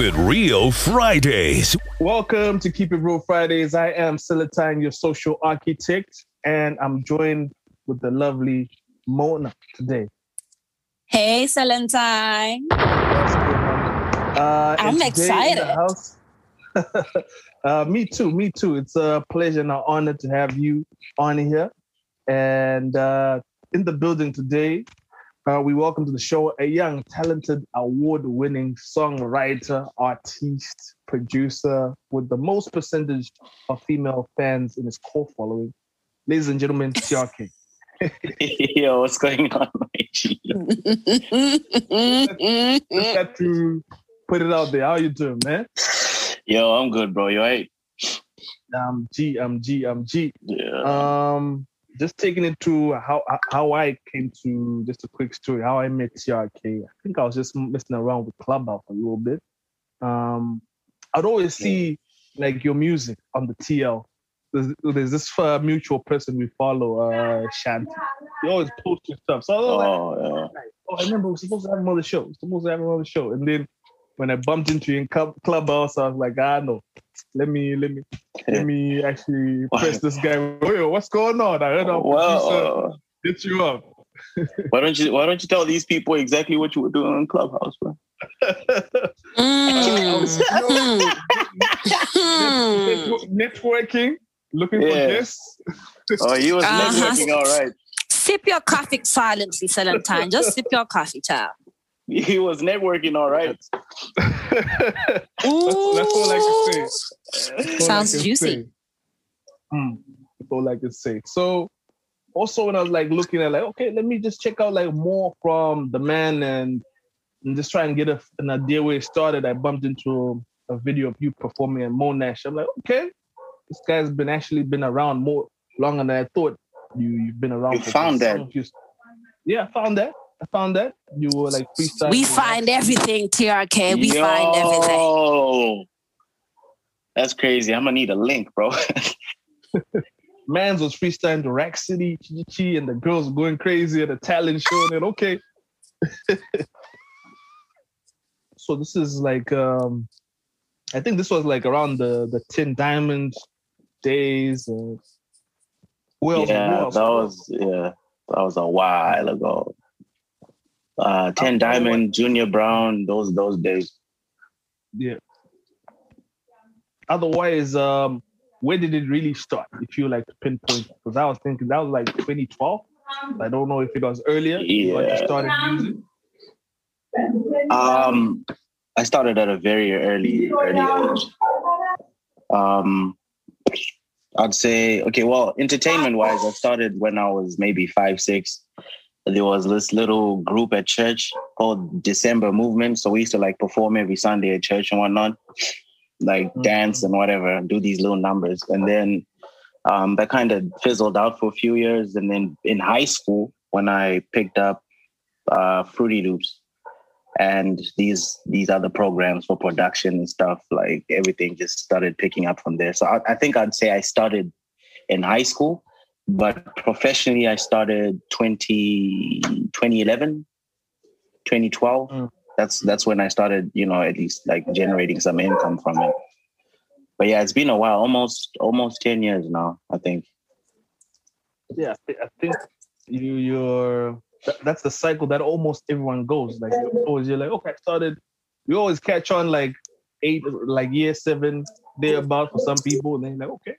Keep It Real Fridays. Welcome to Keep It Real Fridays. I am Seletine, your social architect, and I'm joined with the lovely Mona today. Hey, Seletine. I'm excited. Me too. It's a pleasure and an honor to have you on here. And in the building today, we welcome to the show a young, talented, award-winning songwriter, artiste, producer with the most percentage of female fans in his core following. Ladies and gentlemen, TRK. Yo, what's going on, my G? Just had to put it out there. How you doing, man? Yo, I'm good, bro. You all right? I'm G. Yeah. Just taking it to how I came to, just a quick story, how I met TRK. I think I was just messing around with Clubhouse a little bit. I'd always see like your music on the TL. There's this mutual person we follow, Shanti. He always posts your stuff. So I was I remember we're supposed to have another show. And then when I bumped into you in Clubhouse, I was like, no. Let me actually press this guy. Yo, what's going on? I heard our producer hit you up. Why don't you tell these people exactly what you were doing on Clubhouse, bro? Networking, looking for guests. Oh, you was networking, all right. Sip your coffee silently, Seletine. Just sip your coffee, child. He was networking, all right. That's all I can say. Sounds juicy. That's all I can say. So, also when I was like looking at let me just check out like more from the man and just try and get an idea where it started. I bumped into a video of you performing at Monash. I'm like, okay, this guy's been around more longer than I thought. You've been around. I found that. You were like freestyle. We find everything, TRK. We find everything. That's crazy. I'm going to need a link, bro. Mans was freestyling to Rack City, and the girls were going crazy at a talent show. And okay. So this is like, I think this was like around the Ten Diamond days. That was a while ago. Ten Diamond, Junior Brown, those days. Yeah. Otherwise, where did it really start? If you like to pinpoint, because I was thinking that was like 2012. I don't know if it was earlier. Yeah. Or you started music. I started at a very early age. I'd say entertainment wise, I started when I was maybe 5, 6. There was this little group at church called December Movement. So we used to like perform every Sunday at church and whatnot, like dance and whatever, and do these little numbers. And then that kind of fizzled out for a few years. And then in high school, when I picked up Fruity Loops and these other programs for production and stuff, like everything just started picking up from there. So I think I'd say I started in high school. But professionally, I started 2011, 2012. That's when I started, at least like generating some income from it. But yeah, it's been a while, almost 10 years now, I think. Yeah, I think that's the cycle that almost everyone goes. Like you're like, okay, I started. You always catch on like 8, like year 7, thereabout for some people, and then you're like, okay.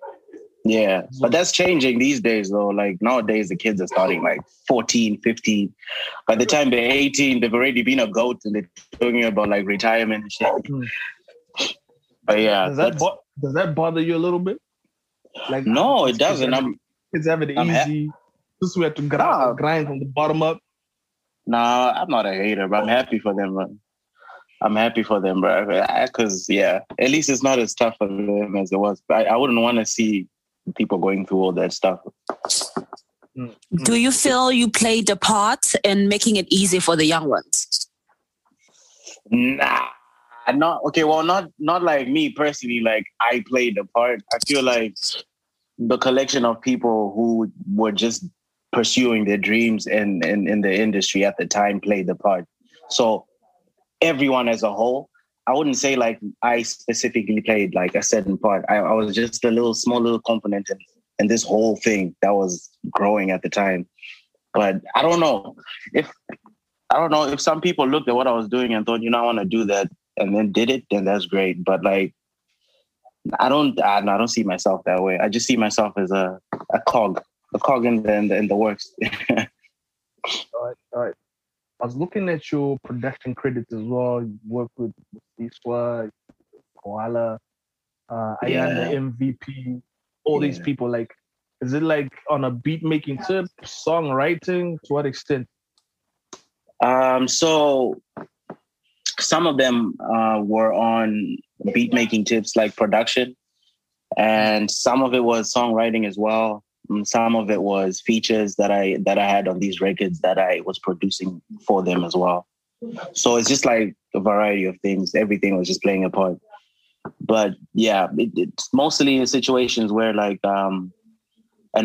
Yeah, but that's changing these days, though. Like, nowadays, the kids are starting, like, 14, 15. By the time they're 18, they've already been a goat, and they're talking about, like, retirement and shit. But, yeah. Does that bother you a little bit? Like, no, it doesn't. Kids have it easy. Just we have to grind from the bottom up. Nah, I'm not a hater, but I'm happy for them, bro. Because, at least it's not as tough for them as it was. I wouldn't want to see people going through all that stuff. Do you feel you played a part in making it easy for the young ones? Nah, not like me personally. Like I played a part. I feel like the collection of people who were just pursuing their dreams and in the industry at the time played the part. So everyone as a whole, I wouldn't say like I specifically played like a certain part. I was just a small little component in this whole thing that was growing at the time. But I don't know if some people looked at what I was doing and thought, you know, I want to do that, and then did it, then that's great. But like, I don't see myself that way. I just see myself as a cog in the works. All right. I was looking at your production credits as well. You worked with Iswa, Koala, Ayanda, MVP, all these people. Like, is it like on a beat making tip, songwriting? To what extent? So some of them were on beat making tips, like production, and some of it was songwriting as well. And some of it was features that I had on these records that I was producing for them as well. So it's just like a variety of things. Everything was just playing a part. But yeah, it's mostly in situations where like an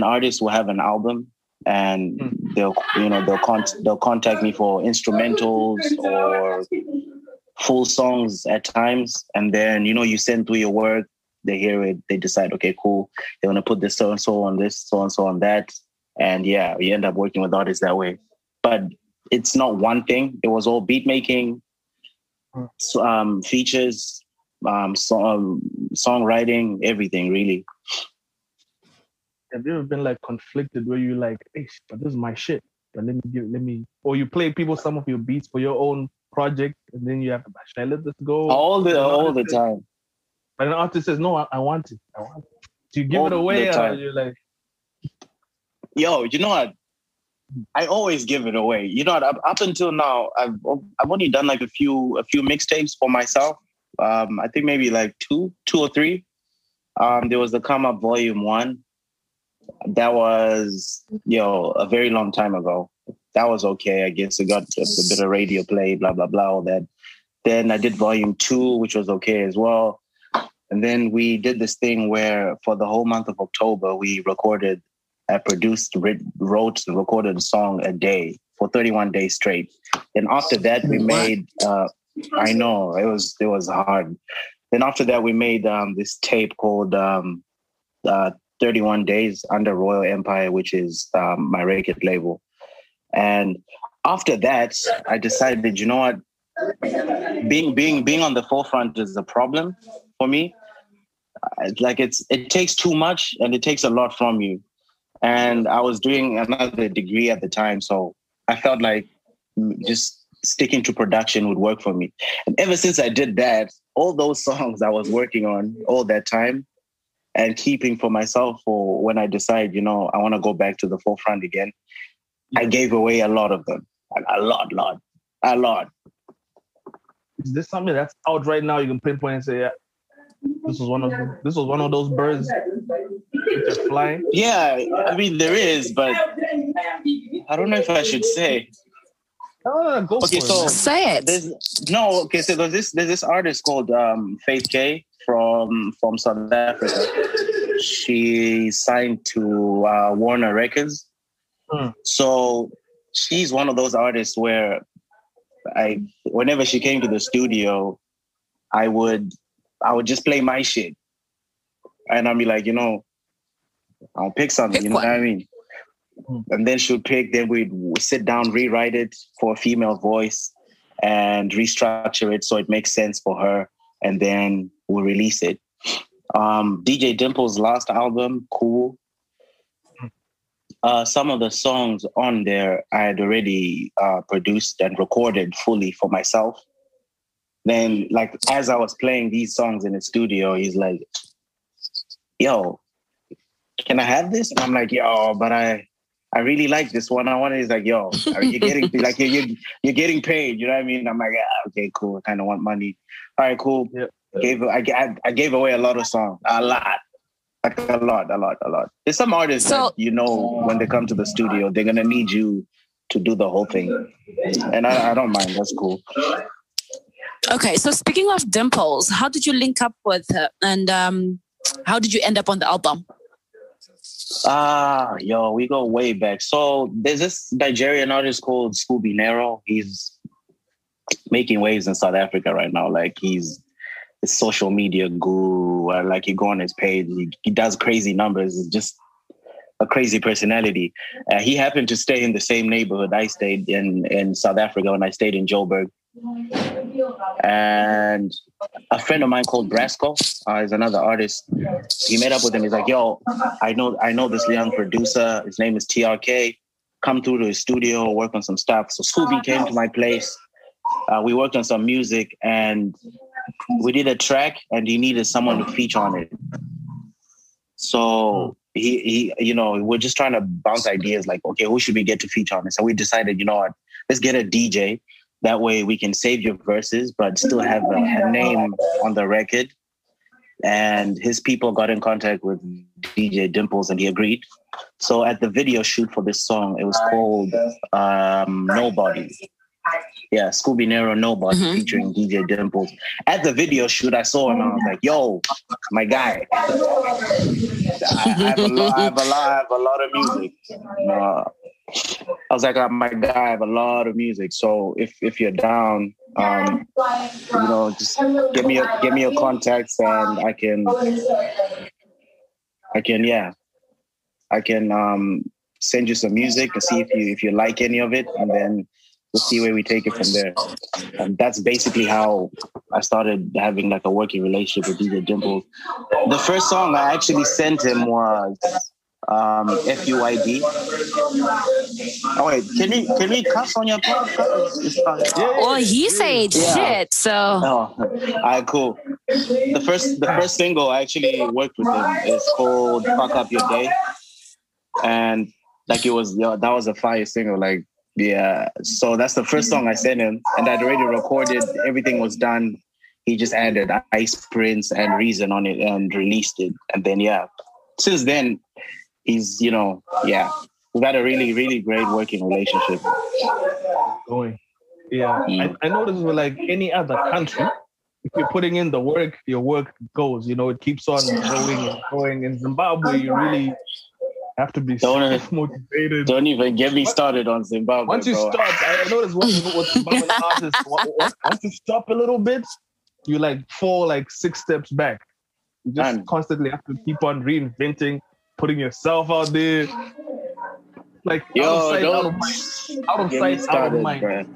artist will have an album. And they'll contact me for instrumentals or full songs at times. And then, you know, you send through your work, they hear it, they decide, okay, cool, they want to put this so-and-so on this, so-and-so on that. And yeah, we end up working with artists that way. But it's not one thing. It was all beat making, features, songwriting, everything really. Have you ever been like conflicted where you're like, hey, but this is my shit, but let me, or you play people some of your beats for your own project, and then you have to, should I let this go? All the time. But an artist says, no, I want it. Do you give it away, or you're like, yo, you know what? I always give it away. You know what? Up until now, I've only done like a few mixtapes for myself. I think maybe like two or three. There was the Come Up Volume 1. That was, a very long time ago. That was okay, I guess. It got a bit of radio play, blah, blah, blah, all that. Then I did Volume 2, which was okay as well. And then we did this thing where for the whole month of October, we recorded, wrote and recorded a song a day for 31 days straight. Then after that, we made, I know, it was hard. Then after that, we made this tape called 31 Days under Royal Empire, which is my record label. And after that, I decided, you know what? Being on the forefront is a problem for me. Like it takes too much and it takes a lot from you. And I was doing another degree at the time, so I felt like just sticking to production would work for me. And ever since I did that, all those songs I was working on all that time, and keeping for myself for when I decide, you know, I want to go back to the forefront again. I gave away a lot of them. A lot. Is this something that's out right now you can pinpoint and say, yeah, this was one of those birds that are flying? Yeah, I mean, there is, but I don't know if I should say. Go okay, for so it. Say it. There's this artist called Faith K. From South Africa. She signed to Warner Records. So she's one of those artists where whenever she came to the studio, I would just play my shit. And I'd be like, you know, I'll pick something, know what I mean? And then she would pick, then we'd sit down, rewrite it for a female voice and restructure it so it makes sense for her. And then we'll release it. DJ Dimplez's last album, Cool. Some of the songs on there I had already produced and recorded fully for myself. Then, like, as I was playing these songs in the studio, he's like, yo, can I have this? And I'm like, yo, but I really like this one. I want it. He's like, yo, are you getting like you're getting paid? You know what I mean? I'm like, ah, okay, cool. I kind of want money. All right, cool. Yep. I gave away a lot of songs. A lot. There's some artists that, you know, when they come to the studio, they're gonna need you to do the whole thing, and I don't mind. That's cool. Okay, so speaking of Dimplez, how did you link up with her, and how did you end up on the album? We go way back. So there's this Nigerian artist called Scoobynero. He's making waves in South Africa right now. Like, he's a social media guru. Like, you go on his page, he does crazy numbers. It's just a crazy personality. He happened to stay in the same neighborhood I stayed in South Africa when I stayed in Joburg. And a friend of mine called Brasco is another artist. He met up with him. He's like, yo, I know this young producer. His name is TRK. Come through to his studio, work on some stuff. So Scooby came to my place. We worked on some music and we did a track, and he needed someone to feature on it. So he we're just trying to bounce ideas like, okay, who should we get to feature on it? So we decided, you know what, let's get a DJ. That way we can save your verses, but still have a name on the record. And his people got in contact with DJ Dimplez and he agreed. So at the video shoot for this song, it was called Nobody. Yeah, Scoobynero Nobody featuring DJ Dimplez. At the video shoot, I saw him and I was like, yo, my guy. I have a lot of music. I was like, oh, my God, I have a lot of music. So if you're down, just give me your contacts and I can send you some music and see if you like any of it, and then we'll see where we take it from there. And that's basically how I started having like a working relationship with DJ Dimplez. The first song I actually sent him was FUID. Oh wait, can we cuss on your podcast? Well, he said shit, so. Oh, all right, cool. The first single I actually worked with him is called "Fuck Up Your Day," and like that was a fire single. Like, yeah, so that's the first song I sent him, and I'd already recorded. Everything was done. He just added Ice Prince and Reason on it and released it, and then since then. He's, we've had a really, really great working relationship. Going. Yeah. I know this is like any other country. If you're putting in the work, your work goes, it keeps on going and going. In Zimbabwe, you really have to be motivated. Don't even get me started on Zimbabwe. Once you start, I noticed what Zimbabwean artists, once you stop a little bit, you fall 6 steps back. You just constantly have to keep on reinventing. Putting yourself out there, out of sight, out of mind.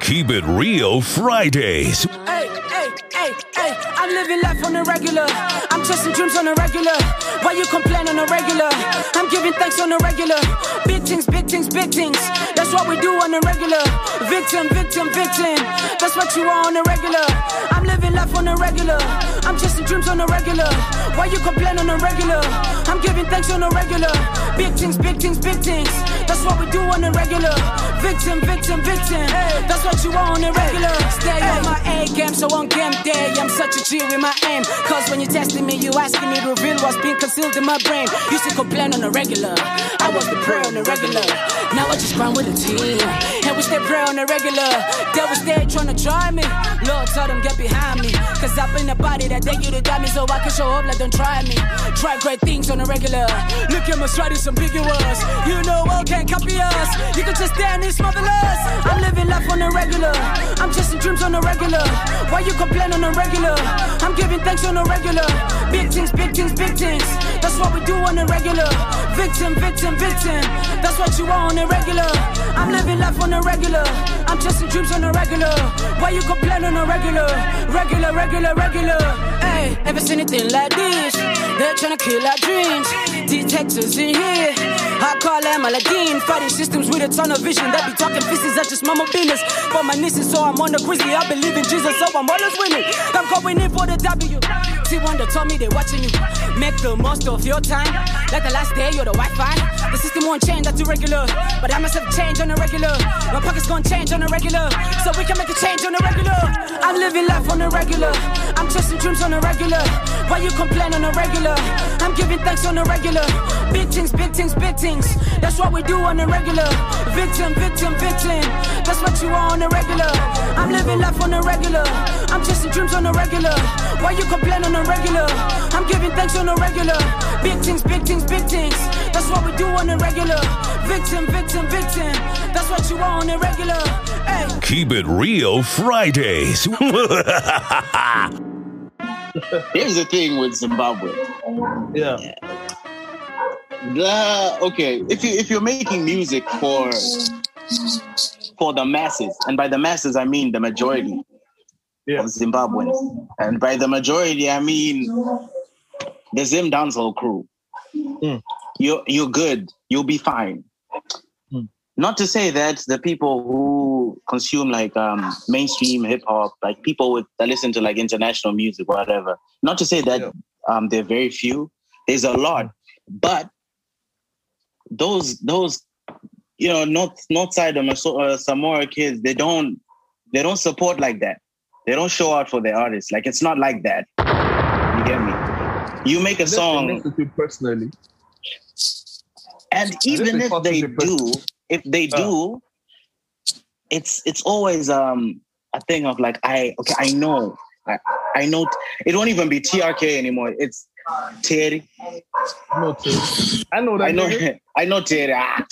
Keep it real Fridays. Hey, I'm living life on a regular. I'm chasing dreams on a regular. Why you complain on a regular? I'm giving thanks on a regular. Big things. That's what we do on a regular. Victim. That's what you are on a regular. I'm living life on a regular. I'm chasing dreams on a regular. Why you complain on a regular? I'm giving thanks on a regular. Big things. That's what we do on a regular. Victim. That's what you are on a regular. Stay on my A game, so on game day. I'm such a G with my aim. Cause when you're testing me, you asking me to reveal what's been concealed in my brain. Used to complain on a regular. I was the prayer on a regular. Now I just grind with a team. And we stay prayer on a regular. Devil's there trying to try me. Lord, tell them get behind me. Cause I've been a body that they you to die me. So I can show up like don't try me. Try great things on a regular. Look at my strategies ambiguous. You know all can't copy us. You can just stand and smother us. I'm living life on a regular. I'm chasing dreams on a regular. Why you complain on a regular? I'm giving thanks on a regular. Big things. That's what we do on a regular. Victim. That's what you are on a regular. I'm living life on a regular. I'm chasing dreams on a regular. Why you complain on a regular? Regular. Hey, ever seen anything like this? They're trying to kill our dreams. Detectors in here. I call them Aladdin. Fighting systems with a ton of vision. They be talking pieces. That's just mama business. For my nieces, so I'm on the grizzly. I believe in Jesus, so I'm always winning. I'm going in for the W. T-Wonder told me they're watching you. Make the most of your time. Like the last day, you're the Wi-Fi. The system won't change, that's irregular. But I must have changed on a regular. My pocket's gonna change on a regular. So we can make a change on a regular. I'm living life on a regular. I'm chasing dreams on a regular. Why you complain on a regular? I'm giving thanks on a regular. Big things. That's what we do on a regular. Victim. That's what you are on a regular. I'm living life on a regular. I'm chasing dreams on a regular. Why you complain on a regular? I'm giving thanks on a regular. Big things. That's That's what we do on the regular. Victim, victim, victim. That's what you want on the regular. Hey. Keep it real Fridays. Here's the thing with Zimbabwe. Yeah. Okay, if you're making music for the masses, and by the masses I mean the majority of Zimbabweans, and by the majority I mean the Zim dancehall crew, you're good, you'll be fine. Not to say that the people who consume like mainstream hip hop, like people that listen to like international music, whatever. Not to say that they're very few. There's a lot, but those you know, north side of Samoa kids, they don't support like that. They don't show out for their artists. Like, it's not like that. You get me? You make a song personally, and even if they do, it's always a thing of like, I know it won't even be TRK anymore. It's Terry. No, Terry. I know that. I know Terry. Ah,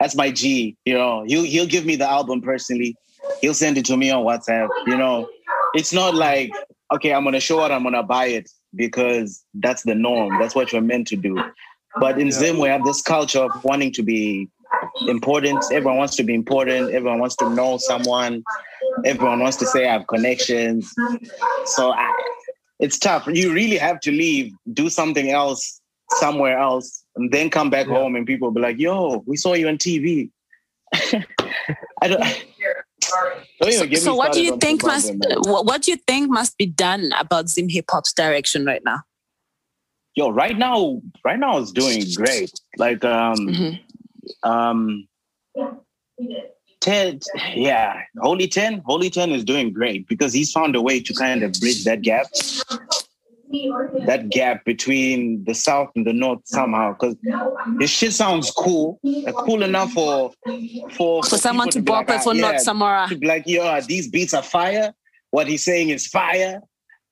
that's my G. You know, he'll give me the album personally. He'll send it to me on WhatsApp. You know, it's not like, okay, I'm gonna show it, I'm gonna buy it because that's the norm. That's what you're meant to do. But in Zim, we have this culture of wanting to be important. Everyone wants to be important. Everyone wants to know someone. Everyone wants to say I have connections. So it's tough. You really have to leave, do something else somewhere else, and then come back home, and people will be like, "Yo, we saw you on TV." So what do you think must be done about Zim hip hop's direction right now? Yo, right now it's doing great. Like Holy Ten is doing great because he's found a way to kind of bridge that gap between the South and the North somehow, because this shit sounds cool, like cool enough for someone to bop it for North Samora. To be like, yeah, these beats are fire. What he's saying is fire.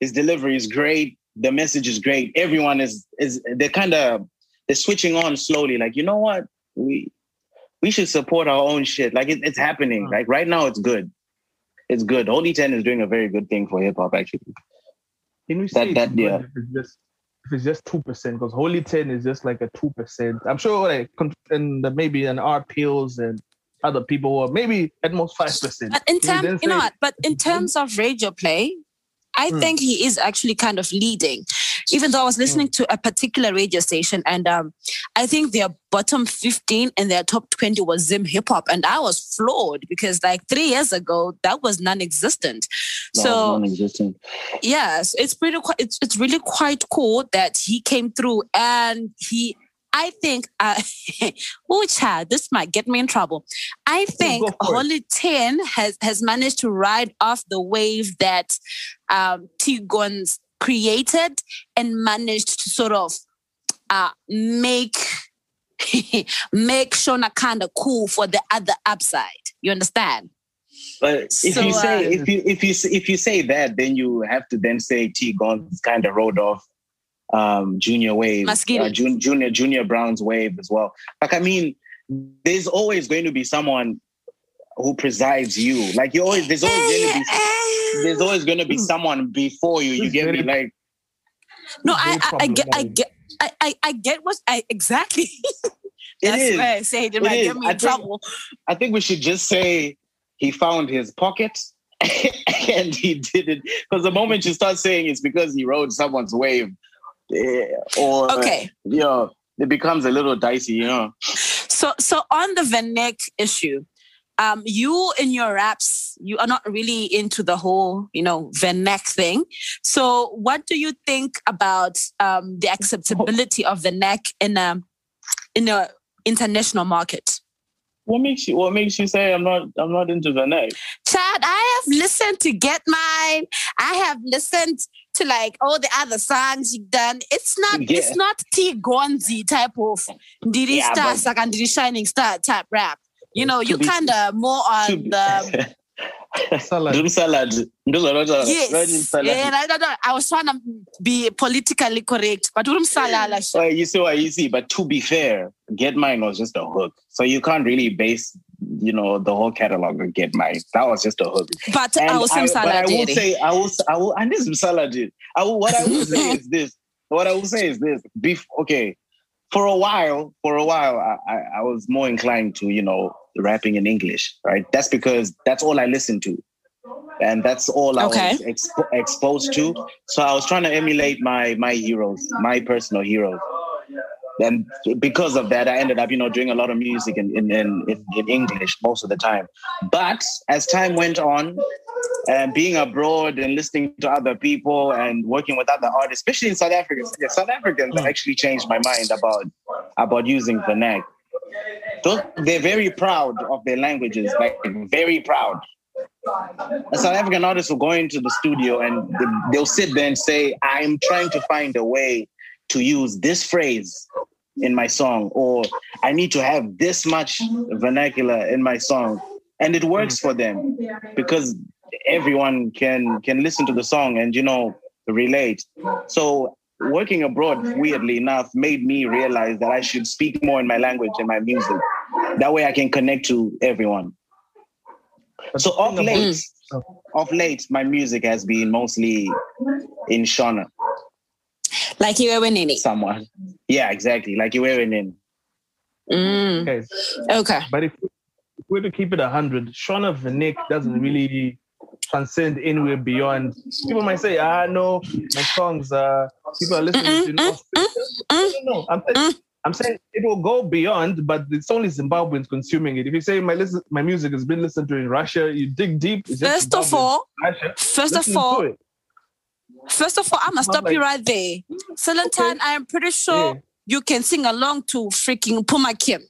His delivery is great. The message is great. Everyone is they're switching on slowly. Like, you know what, we should support our own shit. Like, it's happening. Like, right now, it's good. It's good. Holy Ten is doing a very good thing for hip hop, actually. Can we say that? Yeah. If it's just 2%, because Holy Ten is just like a 2%. I'm sure, like, and maybe an R Peels and other people, or maybe at most 5%. In terms of radio play, I think he is actually kind of leading. Even though I was listening to a particular radio station, and I think their bottom 15 and their top 20 was Zim hip hop, and I was floored because like 3 years ago that was non-existent. Yes, it's pretty. It's really quite cool that he came through, and he. I think. Oh, child, this might get me in trouble. I think Holy Ten has managed to ride off the wave that T-Gon's created and managed to sort of make Shona kind of cool for the other upside. You understand? But if you say that, then you have to then say T-Gon's kind of rode off Junior wave, Junior Brown's wave as well. Like, I mean, there's always going to be someone who presides you. Like, there's always going to be someone before you. You get me? Like, no, I get what I exactly. That's why I say it might get me in trouble. I think we should just say he found his pocket and he did it, because the moment you start saying it's because he rode someone's wave, you know, it becomes a little dicey, you know. So on the Van Neck issue. You in your raps, you are not really into the whole, you know, Van Neck thing. So what do you think about the acceptability of Van Neck in a international market? What makes you say I'm not into Van Neck? Chad, I have listened to Get Mine. I have listened to like all the other songs you've done. It's not T-Gonzi type of Ndiri Star, Ndiri Shining Star type rap. You know, you kind of more on the Salad. Doom salad. Yes. I was trying to be politically correct, but doom salad. Well, you see what you see, but to be fair, Get Mine was just a hook. So you can't really base, you know, the whole catalog of Get Mine. That was just a hook. But and I was some salad. I will say, and this is salad. What I will say is this. Okay. For a while, I was more inclined to, you know, rapping in English, right? That's because that's all I listened to. And that's all I was exposed to. So I was trying to emulate my heroes, my personal heroes. And because of that, I ended up, you know, doing a lot of music in English most of the time. But as time went on, and being abroad and listening to other people and working with other artists, especially in South Africa. Yeah, South Africans have actually changed my mind about using the Vernac. They're very proud of their languages, like very proud. A South African artist will go into the studio and they'll sit there and say, I'm trying to find a way to use this phrase in my song, or I need to have this much vernacular in my song. And it works for them because everyone can listen to the song and, you know, relate. So working abroad, weirdly enough, made me realize that I should speak more in my language and my music. That way I can connect to everyone. So of late, my music has been mostly in Shona. Like you were winning. Someone. Yeah, exactly. Like you were winning. Mm. Okay. But if we're to keep it 100, Shona Vernick doesn't really transcend anywhere beyond. People might say, no, my songs people are listening to. No, I'm saying it will go beyond, but it's only Zimbabweans consuming it. If you say my music has been listened to in Russia, you dig deep. First of all, I'm going to stop you right there. Seletine, okay. I'm pretty sure you can sing along to freaking Myk Pimp.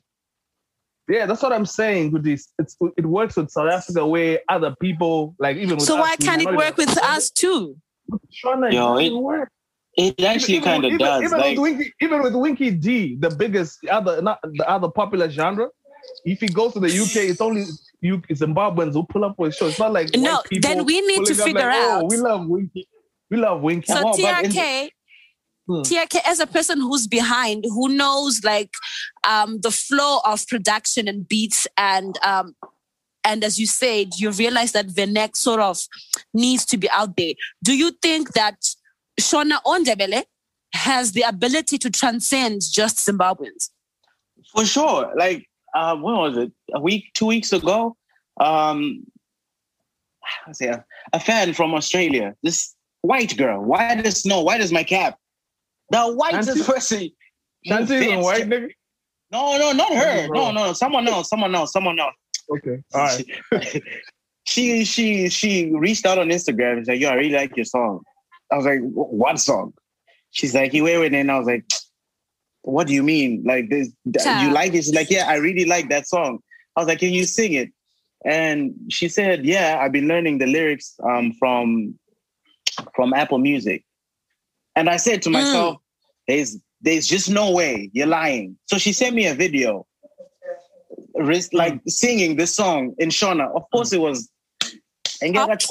Yeah, that's what I'm saying with this. It works with South Africa where other people, like even with us. So why can't it work with us too? Yo, it works. It actually kind of does. Even with Winky D, the other popular genre, if he goes to the UK, it's only Zimbabweans who pull up for a show. It's not like white people. Then we need to figure out. Oh, we love Winky. So TRK as a person who's behind, who knows like the flow of production and beats and as you said, you realize that Vernac sort of needs to be out there. Do you think that Shona Ondebele has the ability to transcend just Zimbabweans? For sure. Like, when was it? A week, 2 weeks ago? A fan from Australia, this white girl, white as snow, white as my cap. The whitest person. Shanti is a white nigga? No, not her. No, someone else. Okay, all right. She reached out on Instagram and said, yo, I really like your song. I was like, what song? She's like, you wear it in. I was like, what do you mean? Like, you like it? She's like, yeah, I really like that song. I was like, can you sing it? And she said, yeah, I've been learning the lyrics from Apple Music. And I said to myself, there's just no way, you're lying. So she sent me a video, like singing this song in Shona. Of course it was, she fucked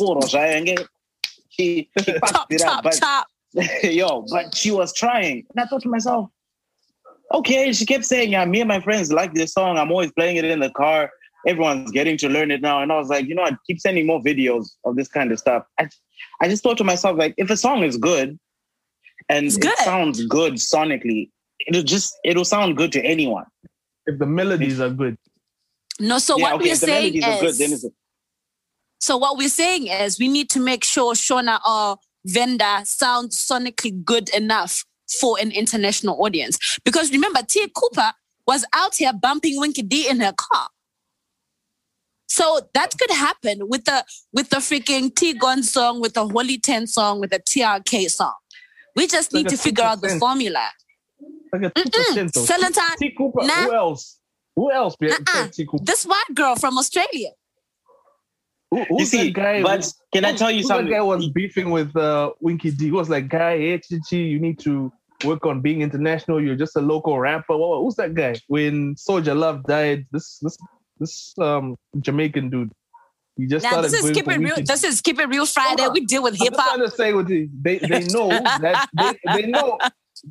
it up. But she was trying. And I thought to myself, okay, she kept saying, yeah, me and my friends like this song. I'm always playing it in the car. Everyone's getting to learn it now. And I was like, you know, I keep sending more videos of this kind of stuff. I just thought to myself, like, if a song is good, and it sounds good sonically, it'll sound good to anyone. If the melodies are good. No, so what we're saying is... So what we're saying is we need to make sure Shona or Venda sounds sonically good enough for an international audience. Because remember, Tia Cooper was out here bumping Winky D in her car. So that could happen with the freaking T Gon song, with the Holy Ten song, with the TRK song. We just need to figure out the formula. Like Seletine. T. Cooper. Nah. Who else? This white girl from Australia. Who's that guy? But can I tell you something? That guy was beefing with Winky D. He was like, guy, hey, Chichi, you need to work on being international. You're just a local rapper. Who's that guy? When Soulja Love died, this Jamaican dude. You just now, this is Keep It Real Friday. Hold on. We deal with hip hop. I'm trying to say with you, they know that they know,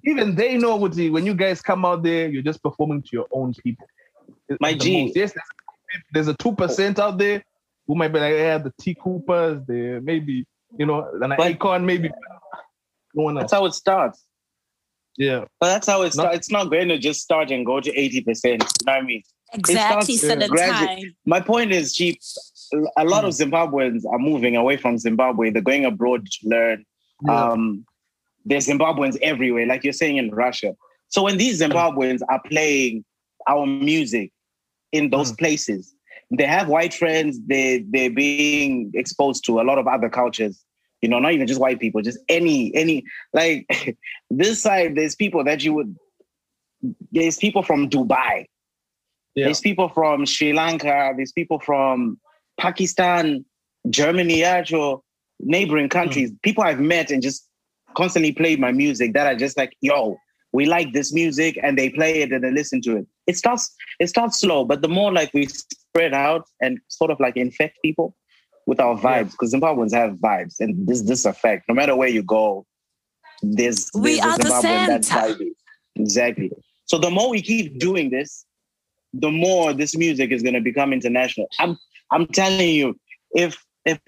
even they know with you, when you guys come out there, you're just performing to your own people. My G, yes, there's a 2% out there who might be like, yeah, the T Coopers, they maybe, you know, an Icon, maybe. No one else. That's how it starts. Yeah, but that's how it starts. It's not going to just start and go to 80%. You know what I mean? Exactly. My point is, Jeep, a lot of Zimbabweans are moving away from Zimbabwe. They're going abroad to learn. Yeah. There's Zimbabweans everywhere, like you're saying in Russia. So when these Zimbabweans are playing our music in those places, they have white friends. They're being exposed to a lot of other cultures. You know, not even just white people, just any like this side. There's people that there's people from Dubai. Yeah. There's people from Sri Lanka. There's people from Pakistan, Germany, neighboring countries. People I've met and just constantly played my music that are just like, yo, we like this music, and they play it and they listen to it. It starts slow, but the more like we spread out and sort of like infect people with our vibes, because Zimbabweans have vibes, and this effect. No matter where you go, we are the same type. Exactly. So the more we keep doing this, the more this music is going to become international. I'm telling you, if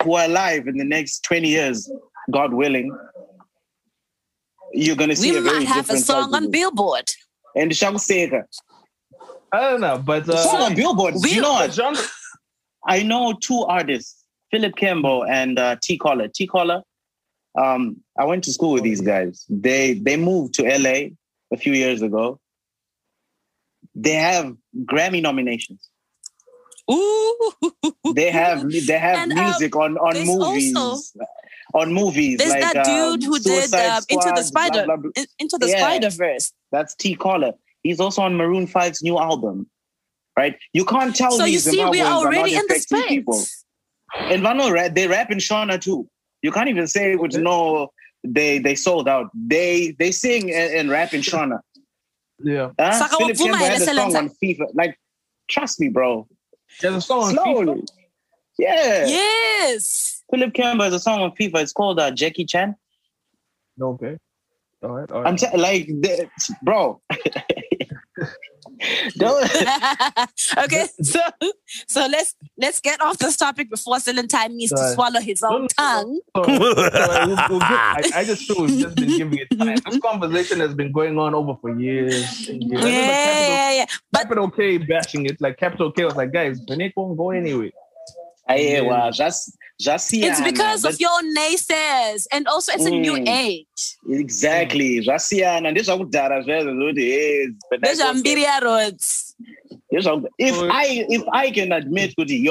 we're alive in the next 20 years, God willing, you're going to see a very different song on Billboard. And Shamsega. I don't know, but... song on Billboard? You know, I know two artists, Philip Campbell and T-Collar. T-Collar, I went to school with these guys. They moved to LA a few years ago. They have Grammy nominations. Ooh. They have music on movies. Also, on movies. There's like, that dude who did Into the Spider-Verse. That's T-Collar. He's also on Maroon 5's new album. Right? You can't tell me Zimbabweans we are already in the space. People. And Vano, they rap in Shona too. You can't even say with no, they sold out. They sing and rap in Shona. Yeah. Philip Campbell had a song on FIFA. Like, trust me, bro. There's a song on FIFA? Yeah. Yes. Philip Campbell has a song on FIFA. It's called Jackie Chan. Okay. All right. I'm bro. Okay, so let's get off this topic before Seletine needs to swallow his own tongue. I just feel we've just been giving it time. This conversation has been going on over for years. Yeah. But Capital K bashing it, like Capital K was like, guys, Benek won't go anyway. It's because of your naysayers, and also it's a new age. Exactly. Raciana, and this is if I can admit to the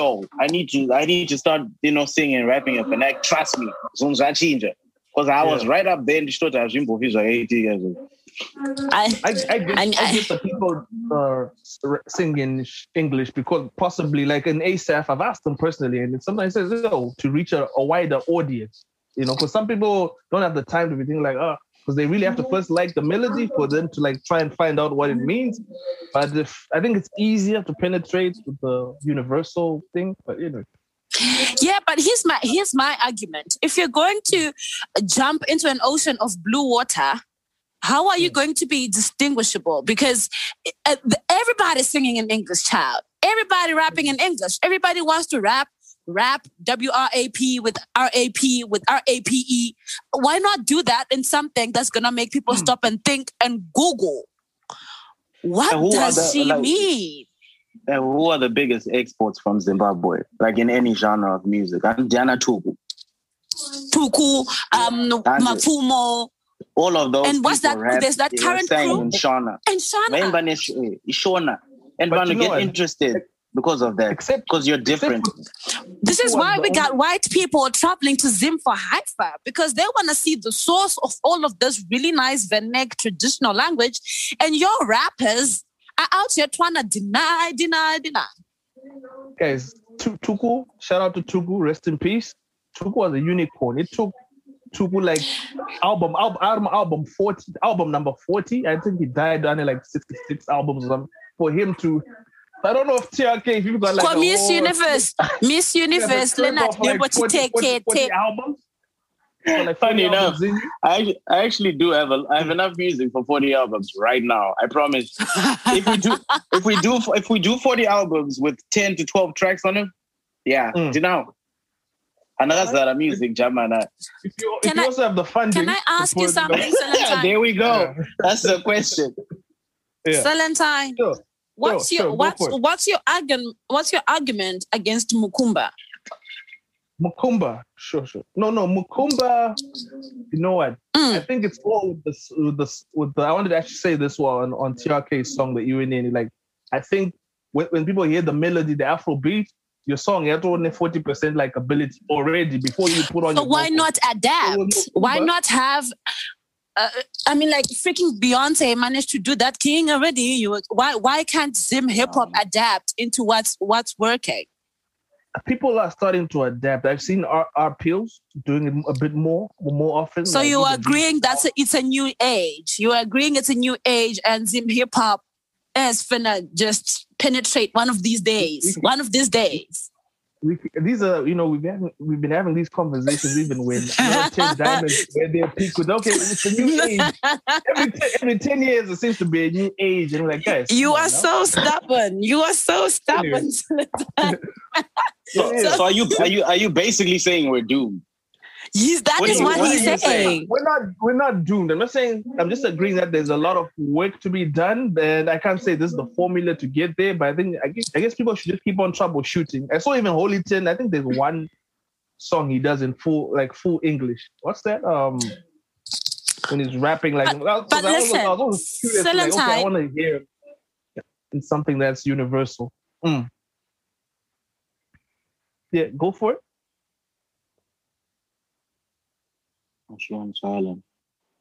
I need to start, you know, singing, rapping, and Benek, trust me, because I was right up there in the store. I was in for 8 years ago. I guess the people are singing English because possibly, like in ASAF, I've asked them personally, and it sometimes says, "Oh, to reach a wider audience, you know," because some people don't have the time to be thinking like, "Oh," because they really have to first like the melody for them to like try and find out what it means. But I think it's easier to penetrate with the universal thing, but you know. Yeah, but here's my argument. If you're going to jump into an ocean of blue water, how are you going to be distinguishable? Because everybody's singing in English, child. Everybody rapping in English. Everybody wants to rap, W-R-A-P with R-A-P with R-A-P-E. Why not do that in something that's going to make people stop and think and Google? What does she mean? And who are the biggest exports from Zimbabwe? Like in any genre of music? I'm Diana Tuku. Mafumo. All of those. And what's that? Rap, there's that current crew. And Shona. And when you get interested because of that, because you're different. This is why we got white people traveling to Zim for Haifa, because they want to see the source of all of this really nice Benek traditional language. And your rappers are out here trying to deny. Guys, Tuku, shout out to Tuku, rest in peace. Tuku was a unicorn. It took Tuku like album number 40. I think he died on like 66 albums for him to I don't know if TRK, people got like... For Miss Universe, Miss Universe, Leonard, like what you take, take. Albums? So like funny enough, I actually do have I have enough music for 40 albums right now. I promise. If we do 40 albums with 10 to 12 tracks on them, yeah, you know. Another Zara music, Jamana. If you also have the funding, can I ask you something, Seletine? Yeah, there we go. That's the question. Yeah. Seletine, sure. What's your argument against Mukumba? Mukumba, sure. No, Mukumba. You know what? I think it's all with the. I wanted to actually say this one on TRK's song that you were in. Like, I think when people hear the melody, the Afro beat, your song had only 40% like ability already before you put on. So your why vocal. Not adapt? So why not have? I mean, like freaking Beyonce managed to do that king already. Why can't Zim hip hop adapt into what's working? People are starting to adapt. I've seen R Peels doing it a bit more often. So you are agreeing that it's a new age. You are agreeing it's a new age and Zim hip hop is finna just penetrate one of these days. One of these days. These are, you know, we've been having these conversations even when Ten Diamond where they're peak with, okay, it's a new age. Every 10 years it seems to be a new age. And we're like, guys. You are so stubborn. You are so stubborn. So are you basically saying we're doomed? Yes, what he's saying. We're not doomed. I'm not saying, I'm just agreeing that there's a lot of work to be done, and I can't say this is the formula to get there, but I guess people should just keep on troubleshooting. I saw even Holy Ten, I think there's one song he does in full English. What's that? When he's rapping like... But listen, I was curious, like, okay, I want to hear something that's universal. Yeah, go for it.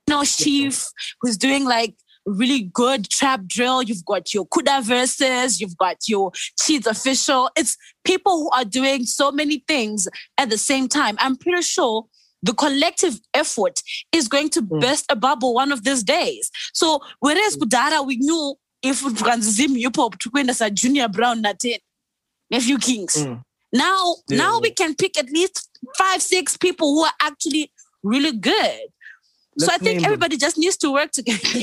No, Chief, who's doing like really good trap drill. You've got your Kuda verses, you've got your Cheats Official. It's people who are doing so many things at the same time. I'm pretty sure the collective effort is going to burst a bubble one of these days. So whereas Kudara, we knew if we can zim you pop to win as a Junior Brown Natin, Nephew Kings. Now we can pick at least 5-6 people who are actually really good. Let's, so I think everybody just needs to work together. Let's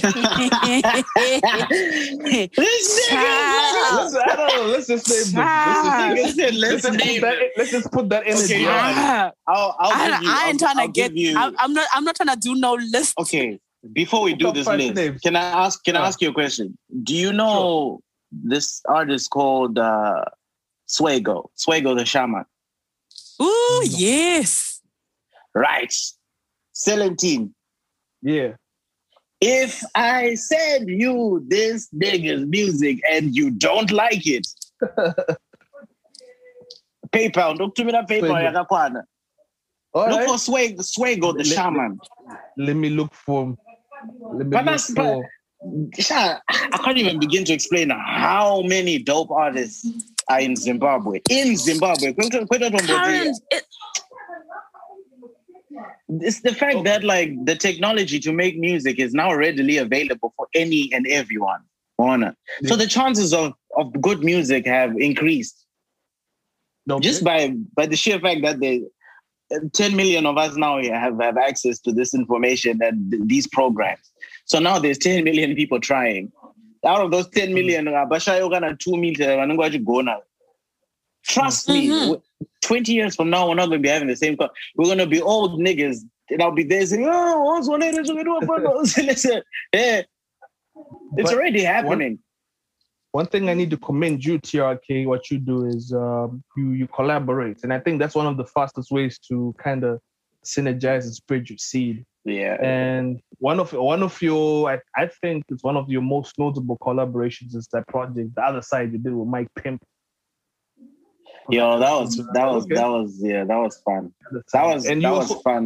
just put that energy. Okay, yeah. I'm not trying to do no list. Okay, before we do this list, names. Can I ask you a question? Do you know this artist called Swego the Shaman? Oh yes, right. Seletine. Yeah. If I send you this nigga's music and you don't like it, PayPal, don't give me that PayPal. Look for Swego the Shaman. Let me look for. I can't even begin to explain how many dope artists are in Zimbabwe. It's the fact that like the technology to make music is now readily available for any and everyone. Mona. So the chances of good music have increased. Okay. Just by the sheer fact that 10 million of us now have access to this information and these programs. So now there's 10 million people trying. Out of those 10 million, trust me, 20 years from now, we're not going to be having the same... We're going to be old niggas, and I'll be there saying, it's already happening. One thing I need to commend you, TRK, what you do is you collaborate, and I think that's one of the fastest ways to kind of synergize and spread your seed. Yeah. And one of your, I think it's one of your most notable collaborations is that project, The Other Side, you did with Myk Pimp. Yo, that was fun. That was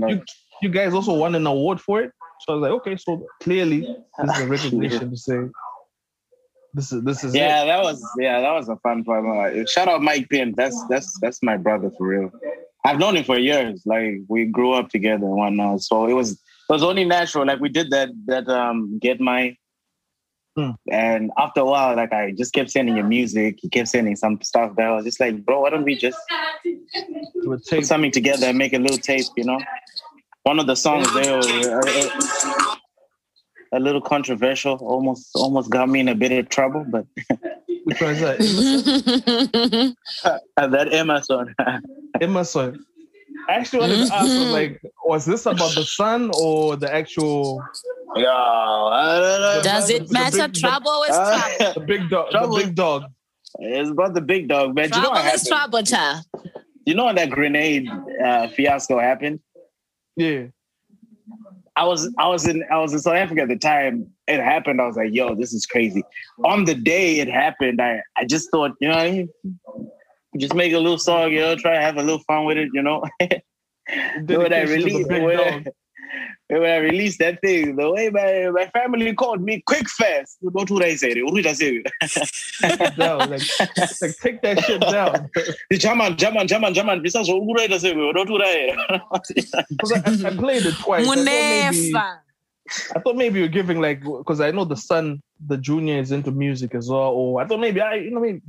fun. You guys also won an award for it. So I was like, okay, so clearly this is a recognition to say this is it. that was a fun part. Shout out Myk Pimp. That's my brother for real. I've known him for years. Like we grew up together and whatnot. So it was only natural. Like we did that Get My And after a while, like, I just kept sending your music. He kept sending some stuff that I was just like, bro, why don't we just put something together and make a little tape, you know? One of the songs there was a little controversial, almost got me in a bit of trouble, but... Which one's that? That Emerson. I actually wanted to ask, like, was this about the sun or the actual... No, I don't know. Does it matter? Trouble is trouble. The big dog. It's about the big dog, man. Trouble is trouble, child. You know when that grenade fiasco happened? Yeah. I was in South Africa at the time. It happened. I was like, yo, this is crazy. On the day it happened, I just thought, you know what I mean? Just make a little song, you know, try to have a little fun with it, you know? When I released that thing, the way my family called me, quick fast. What would I say? No, like take that shit down. Jaman. I played it twice. I thought maybe you're giving, like, because I know the son, the junior, is into music as well. Or I thought maybe,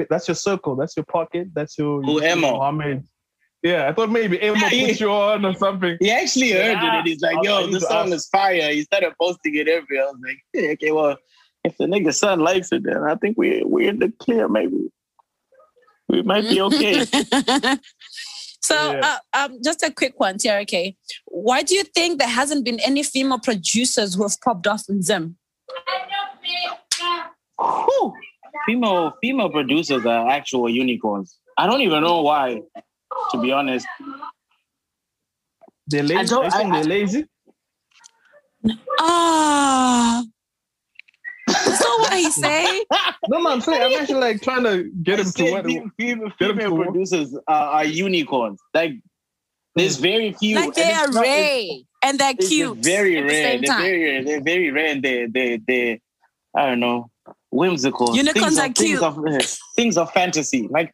that's your circle, that's your pocket, that's your Emo. Yeah, I thought maybe Emo put you on or something. He actually heard it and he's like, yo, this song is fire. He started posting it everywhere. I was like, yeah, okay, well, if the nigga's son likes it, then I think we're in the clear, maybe. We might be okay. So just a quick one, TRK. Why do you think there hasn't been any female producers who have popped off in Zim? Female producers are actual unicorns. I don't even know why. To be honest, they're lazy. They're lazy. That's not what he say. No, I'm saying I'm actually like trying to get him to what female producers are unicorns. Like, there's very few. Like, they are rare and they're cute. Very rare. They're very rare. And they I don't know, whimsical. Unicorns are cute. Things of fantasy, like.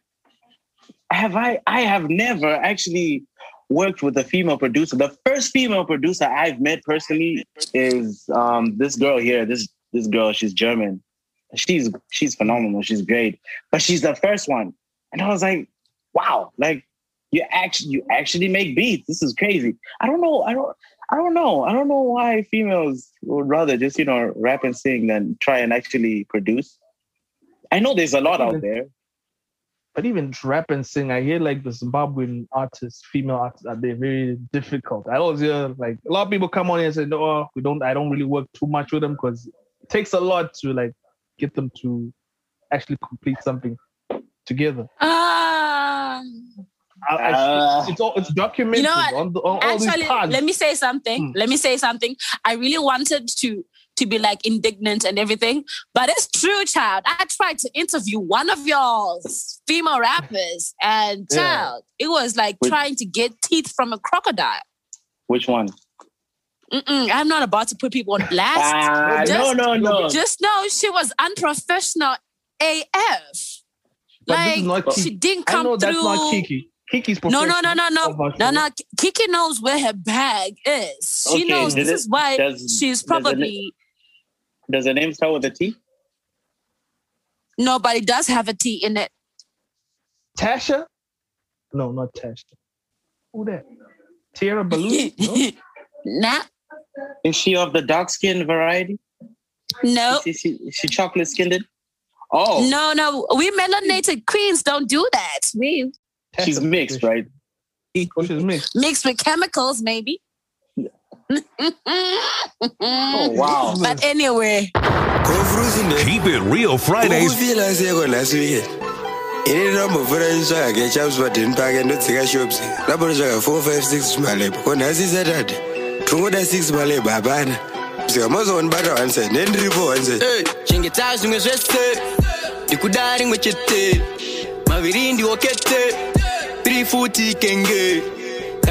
I have never actually worked with a female producer. The first female producer I've met personally is this girl here. This girl, she's German. She's phenomenal. She's great. But she's the first one. And I was like, wow, like you actually make beats. This is crazy. I don't know. I don't know why females would rather just, you know, rap and sing than try and actually produce. I know there's a lot out there. But even rap and sing, I hear like the Zimbabwean artists, female artists, they're very difficult. I always hear like a lot of people come on here and say, no, I don't really work too much with them because it takes a lot to like get them to actually complete something together. It's documented. You know what? Let me say something. I really wanted to be like indignant and everything, but it's true, child. I tried to interview one of y'all female rappers, and child, it was like trying to get teeth from a crocodile. Which one? I'm not about to put people on blast. No. Just know she was unprofessional AF. But like, she didn't come through. That's not Kiki. Kiki's professional. No. Kiki knows where her bag is. She knows this is why she's probably. Does the name start with a T? No, but it does have a T in it. Tasha? No, not Tasha. Who that? Tierra Baloo? No? Nah. Is she of the dark-skinned variety? No. Is she chocolate-skinned? Oh. No. We melanated queens don't do that. She's mixed, right? Oh, she's mixed. Mixed with chemicals, maybe. Yeah. Oh, wow. But anyway. Keep It Real Fridays. Can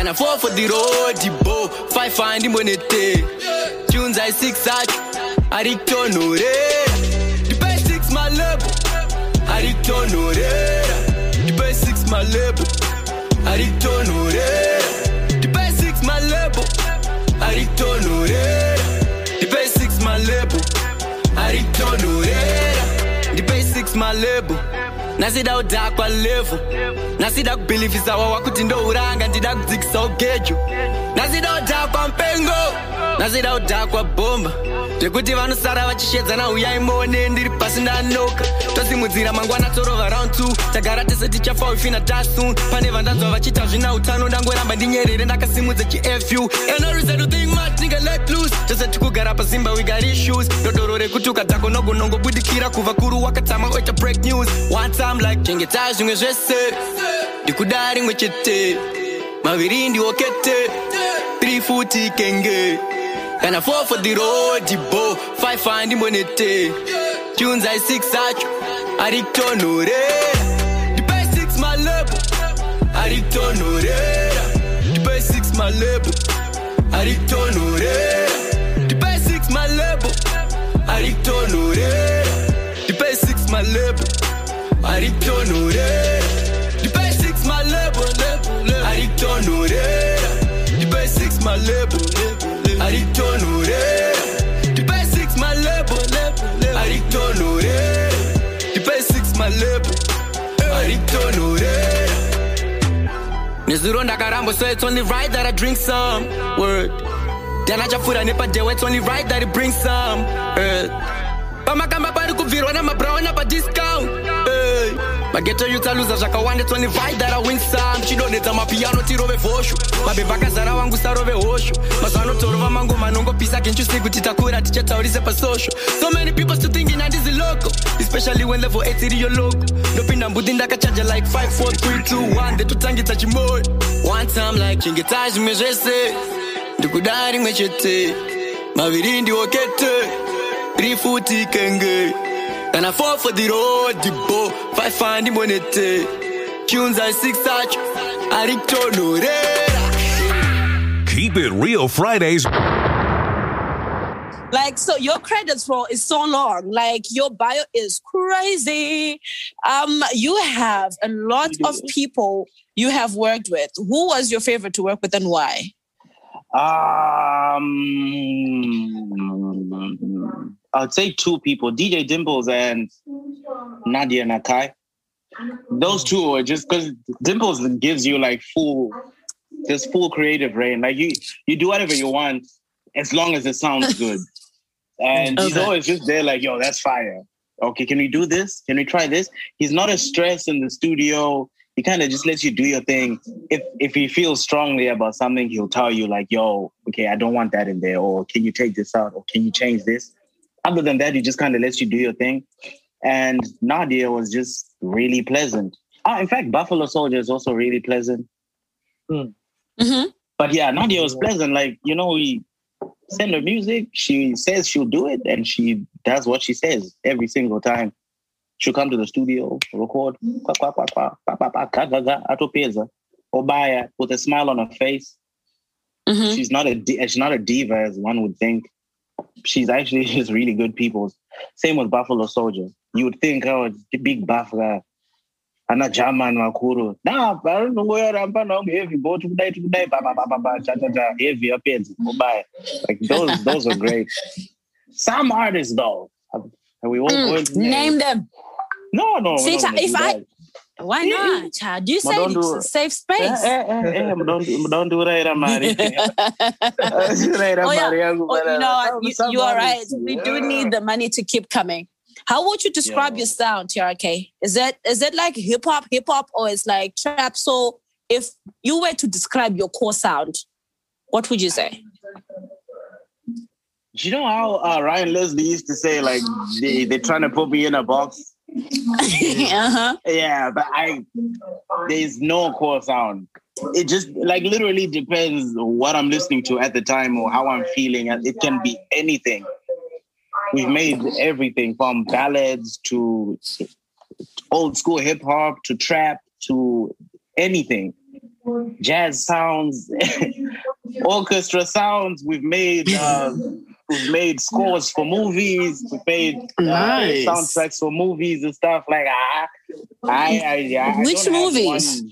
I fall for the road, the bow, 5 find him on a day. Tunes I 6 at I return no red. The best 6 my love, I return no red. The best 6 my love, I return no red. The best 6 my love, I return no red. The best 6 my love, I return no red. Max Malebu Nasida udhaka kwa level Nasida kubilivisa wawa kutindo uranga Ndida kuzikisa ugeju Nasida udhaka kwa mpengo Nasida udhaka kwa bomba Tekuti vanu sara vachishedza na uyai mwone Ndiri pasi ndanoka Tosi muzira mangwana torova round 2 Tagara tese ticha fawi fina tasun Pane vandanzo vachita vina utano Ndangwe namba ndinyerere ndakasimuze chifu And I reason to think much nigga let loose Chose tukugara pa Simba we got issues Dodorore kutuka tako nogo nongo budikira Kuvakuru wakatama oita break news One time like chengetaj nge jwese Dikudari nge chete Mavirindi wokete 340 kenge And I fall for the road, the bow, 5 the money. Tunes I 6 at you, I return The basics my label, I return The basics my label, I return The basics my label, I return The basics my label, I return The basics my label, I return The basics my label. I return The basics my label I return The basics my label I return Nezuro ndakarambo so it's only right that I drink some word Then I just food and nepa dewe it's only right that it brings some Pamakamba pari kuvirwa na mabrawana pa discount My ghetto youth are losers, Jakawan, it's only right that I win some. She don't need my piano, Tirove Voshu. My Bebaka Zarawangu Sarove Oshu. Masano Torova Mango Manongo Pisa, can't you sing with Titakura, teacher Tauris for social? So many people still thinking that this is local, especially when level 8 is your local. Dopin and Budinda Kachaja like 5, 4, 3, 2, 1. The two tangi touch more. One time like Chingetaj Mejese. Dukudari Mejete. Mavirindi Okete. 340 Kenge. And I fall for the road, the bow, 5 the money. Tunes I 6 at I return. Keep it real Fridays. Like, so your credits roll is so long. Like, your bio is crazy. You have a lot of people you have worked with. Who was your favorite to work with and why? I'd say 2 people, DJ Dimplez and Nadia Nakai. Those 2 are just because Dimplez gives you like full creative reign. Like you do whatever you want as long as it sounds good. And he's always just there like, yo, that's fire. Okay, can we do this? Can we try this? He's not as stressed in the studio. He kind of just lets you do your thing. If he feels strongly about something, he'll tell you like, yo, okay, I don't want that in there. Or can you take this out? Or can you change this? Other than that, he just kind of lets you do your thing. And Nadia was just really pleasant. In fact, Buffalo Soldier is also really pleasant. Mm-hmm. But yeah, Nadia was pleasant. Like, you know, we send her music. She says she'll do it. And she does what she says every single time. She'll come to the studio, record, or Vaya with a smile on her face. Mm-hmm. She's not a diva as one would think. She's actually just really good people. Same with Buffalo Soldier. You would think, oh, the big buff guy. Ana German Makuru. Nah, I don't know where I'm from. Heavy, go today, heavy appearance. Like those are great. Some artists though. We won't name them. No. See, why not? Child? You said it's a safe space. Don't do that, Amari. You are right. We do need the money to keep coming. How would you describe your sound, TRK? Is it like hip hop, or it's like trap? So, if you were to describe your core sound, what would you say? Do you know how Ryan Leslie used to say, like, they're trying to put me in a box? Yeah, but there's no core sound. It just, like, literally depends what I'm listening to at the time or how I'm feeling. It can be anything. We've made everything from ballads to old school hip-hop to trap to anything. Jazz sounds, orchestra sounds. We've made scores for movies. We've made soundtracks for movies and stuff like Which movies?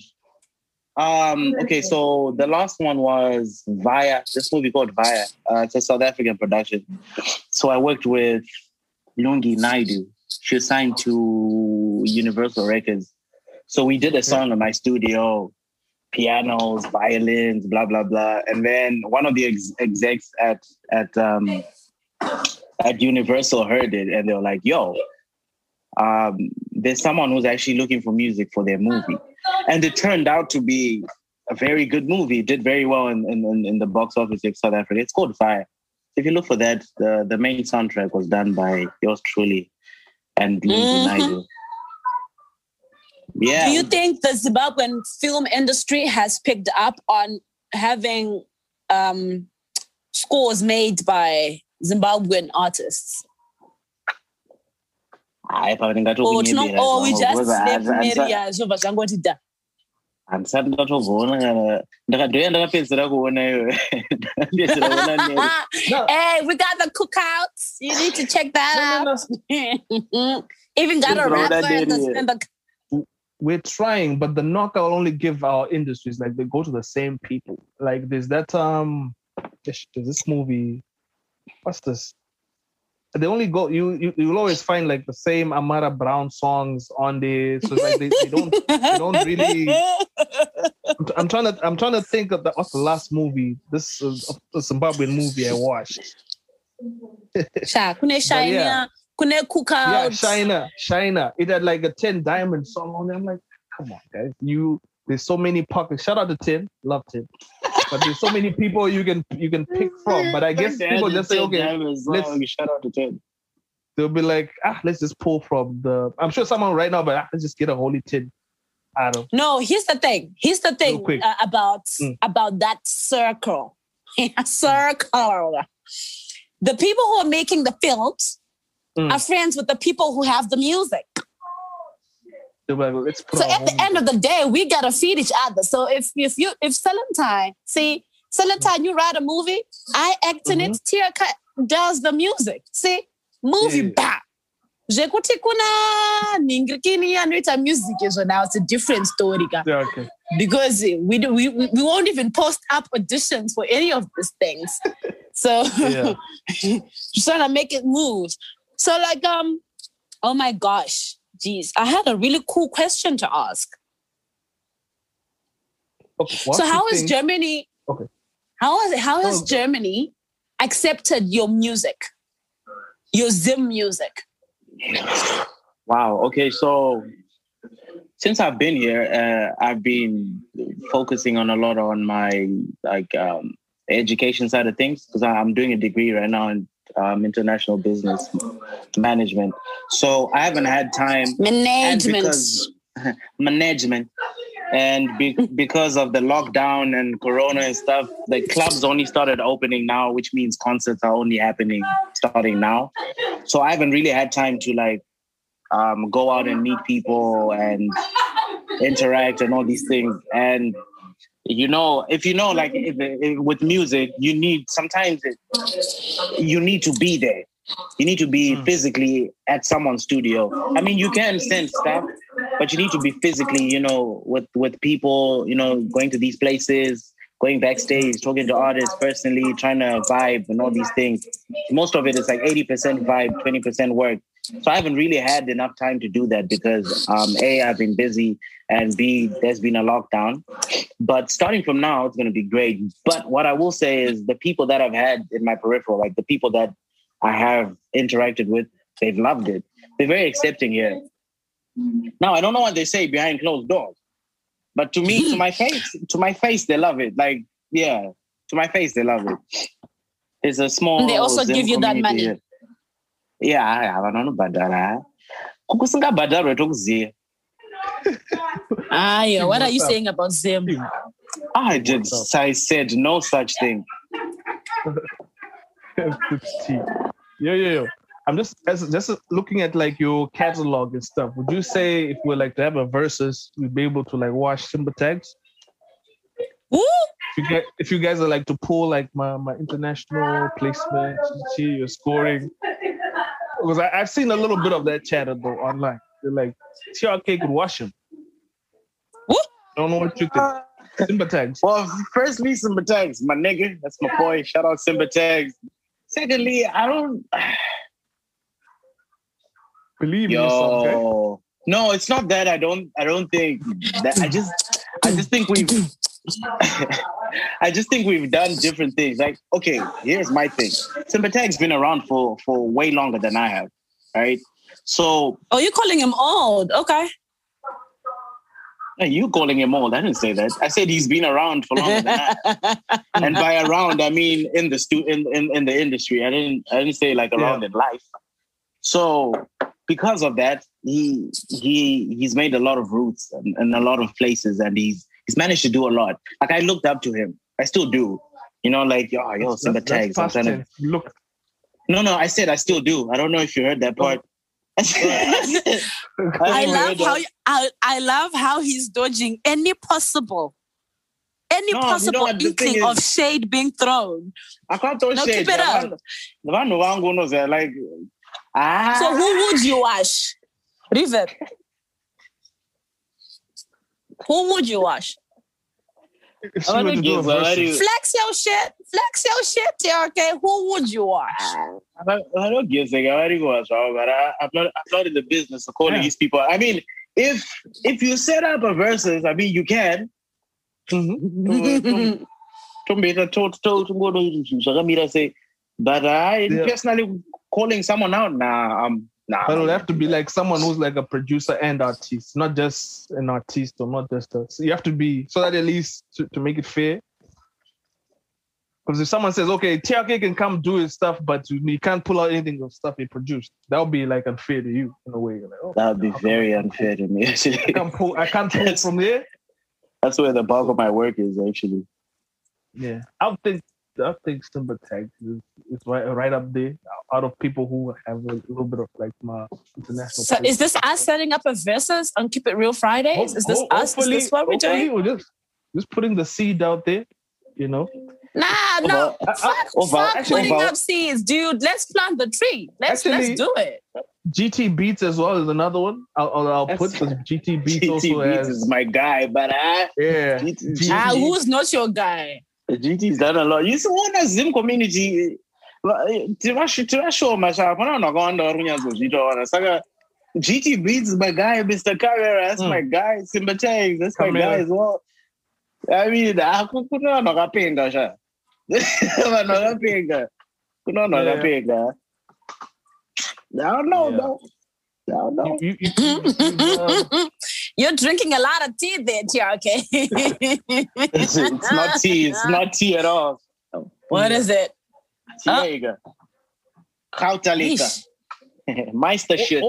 Okay, so the last one was Vaya. This movie called Vaya. It's a South African production. So I worked with Lungi Naidu. she was signed to Universal Records. So we did a song in my studio, pianos, violins, blah, blah, blah. And then one of the execs at Universal heard it and they were like, yo, there's someone who's actually looking for music for their movie. And it turned out to be a very good movie. It did very well in the box office of South Africa. It's called Fire. If you look for that, the main soundtrack was done by yours truly and Lindsay Nigel. Yeah. Do you think the Zimbabwean film industry has picked up on having scores made by Zimbabwean artists? Hey, we got the cookouts. You need to check that out. Even got a rapper in the... We're trying, but the knockout only give our industries, like, they go to the same people. Like, there's that, there's this movie, what's this? They only go, you'll always find, like, the same Amara Brown songs on there. So, like, they don't really... I'm trying to think of what's the last movie, this Zimbabwean movie I watched. Yeah. Yeah, China. It had like a Ten Diamond song on there. I'm like, come on, guys. There's so many pockets. Shout out to Ten, love Ten. But there's so many people you can pick from. But I guess people just say, okay, shout out to Ten. They'll be like, let's just pull from the. I'm sure someone right now, but let's just get a Holy Ten. I don't. No, here's the thing. About that circle. The people who are making the films. Are friends with the people who have the music. So at the end of the day, we gotta feed each other. So if Seletine, you write a movie, I act in it, TRK does the music. See, movie back. Music is now it's a different story. Okay. Because we won't even post up auditions for any of these things. So just trying to make it move. So like, oh my gosh, geez, I had a really cool question to ask. Okay, so Germany? Okay. How has Germany accepted your music, your Zim music? Wow. Okay. So since I've been here, I've been focusing on my education side of things because I'm doing a degree right now in international business management. So I haven't had time. Management. And because of the lockdown and Corona and stuff, the clubs only started opening now, which means concerts are only happening starting now. So I haven't really had time to go out and meet people and interact and all these things. And with music, you need to be there. You need to be physically at someone's studio. I mean, you can send stuff, but you need to be physically, with people, going to these places, going backstage, talking to artists personally, trying to vibe and all these things. Most of it is like 80% vibe, 20% work. So I haven't really had enough time to do that because A, I've been busy, and B, there's been a lockdown. But starting from now, it's going to be great. But what I will say is the people that I've had in my peripheral, like the people that I have interacted with, they've loved it. They're very accepting here. Now, I don't know what they say behind closed doors, but to me, to my face, they love it. Like, yeah, to my face, they love it. It's a small... And they also give you that money. Here. Yeah, I don't know about that. What are you saying about Zim? I said no such thing. Yeah. I'm just looking at like your catalog and stuff. Would you say if we're like to have a versus, we'd be able to like watch Simba Tagz? If you guys are like to pull like my international placement, see your scoring. Because I've seen a little bit of that chatter though online. They're like, TRK could wash him. What? I don't know what you think. Simba Tagz. Well, firstly, Simba Tagz, my nigga. That's my boy. Shout out Simba Tagz. Secondly, I don't... believe in yourself, okay? No, it's not that. I don't think that. I just think we've done different things. Like, okay, here's my thing. Simba Tagz's been around for way longer than I have, right? So... Oh, you're calling him old. Okay. You calling him old. I didn't say that. I said he's been around for longer than I have. And by around, I mean in the industry. I didn't say like around in life. So... Because of that, he's made a lot of roots and a lot of places, and he's managed to do a lot. Like, I looked up to him. I still do. You know, like, yo, Simba Tagz. I'm trying to look. No, I said I still do. I don't know if you heard that part. I love how he's dodging any possible inkling of shade being thrown. I can't throw shade. Keep it up. Like. So who would you wash? River. Who would you wash? Flex your shit, TRK. Who would you wash? I don't give a thing. I already wash, but I'm not in the business of calling these people. I mean, if you set up a versus, I mean, you can. But I personally... Calling someone out, nah. But it'll have to be like someone who's like a producer and artist, not just an artist or not just a... So you have to be, so that at least to make it fair. Because if someone says, okay, TRK can come do his stuff, but you can't pull out anything of stuff he produced, that would be like unfair to you in a way. Like, that would be very unfair to me, actually. I can't pull from there. That's where the bulk of my work is, actually. Yeah. I think Simba Tagz is right up there out of people who have a little bit of like my international. So place. Is this us setting up a versus on Keep It Real Fridays? Is this us? Is this what we're doing? We're just putting the seed out there, you know? Fuck putting up seeds, dude. Let's plant the tree. Let's do it. GT Beats as well is another one. I'll put the GT Beats also as... GT Beats is my guy, but who's not your guy? GT's done a lot. You see, what a Zim community. GT Beats, my guy, Mr. Carrera, that's my guy. Simba Tagz, that's my guy as well. I mean, I don't know. You're drinking a lot of tea there, TRK. It's not tea. It's not tea at all. What is it? Tiega. Kautalika. Meister shit.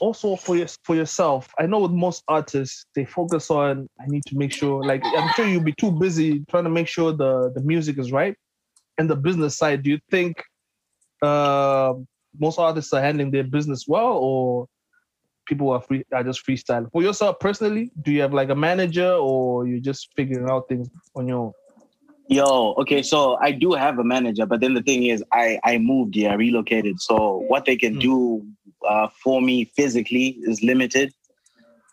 Also for yourself, I know with most artists, they focus on, I need to make sure, like, I'm sure you'll be too busy trying to make sure the music is right. And the business side, do you think most artists are handling their business well, or... people are just freestyling? For yourself personally, do you have like a manager, or you're just figuring out things on your own? Okay, so I do have a manager, but then the thing is I moved here, I relocated. So what they can do for me physically is limited,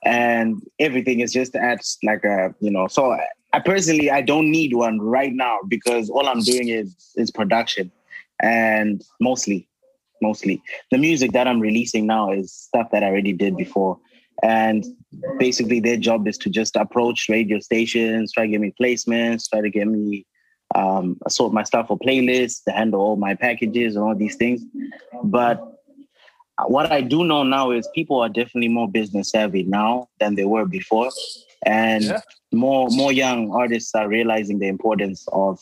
and everything is just at like a, you know, so I personally, I don't need one right now because all I'm doing is production, and mostly the music that I'm releasing now is stuff that I already did before, and basically their job is to just approach radio stations, try to get me placements, try to get me sort my stuff for playlists, to handle all my packages and all these things. But what I do know now is people are definitely more business savvy now than they were before, and more young artists are realizing the importance of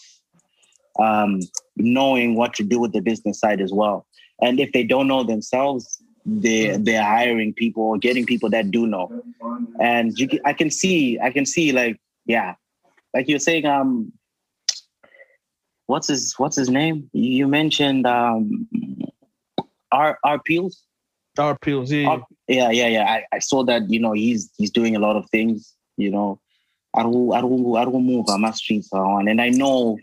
knowing what to do with the business side as well. And if they don't know themselves, they're hiring people or getting people that do know. And I can see like, like you're saying, what's his name? You mentioned R Peels. R Peels, yeah. I saw that, you know, he's doing a lot of things, you know. I don't move on my streets on, and I know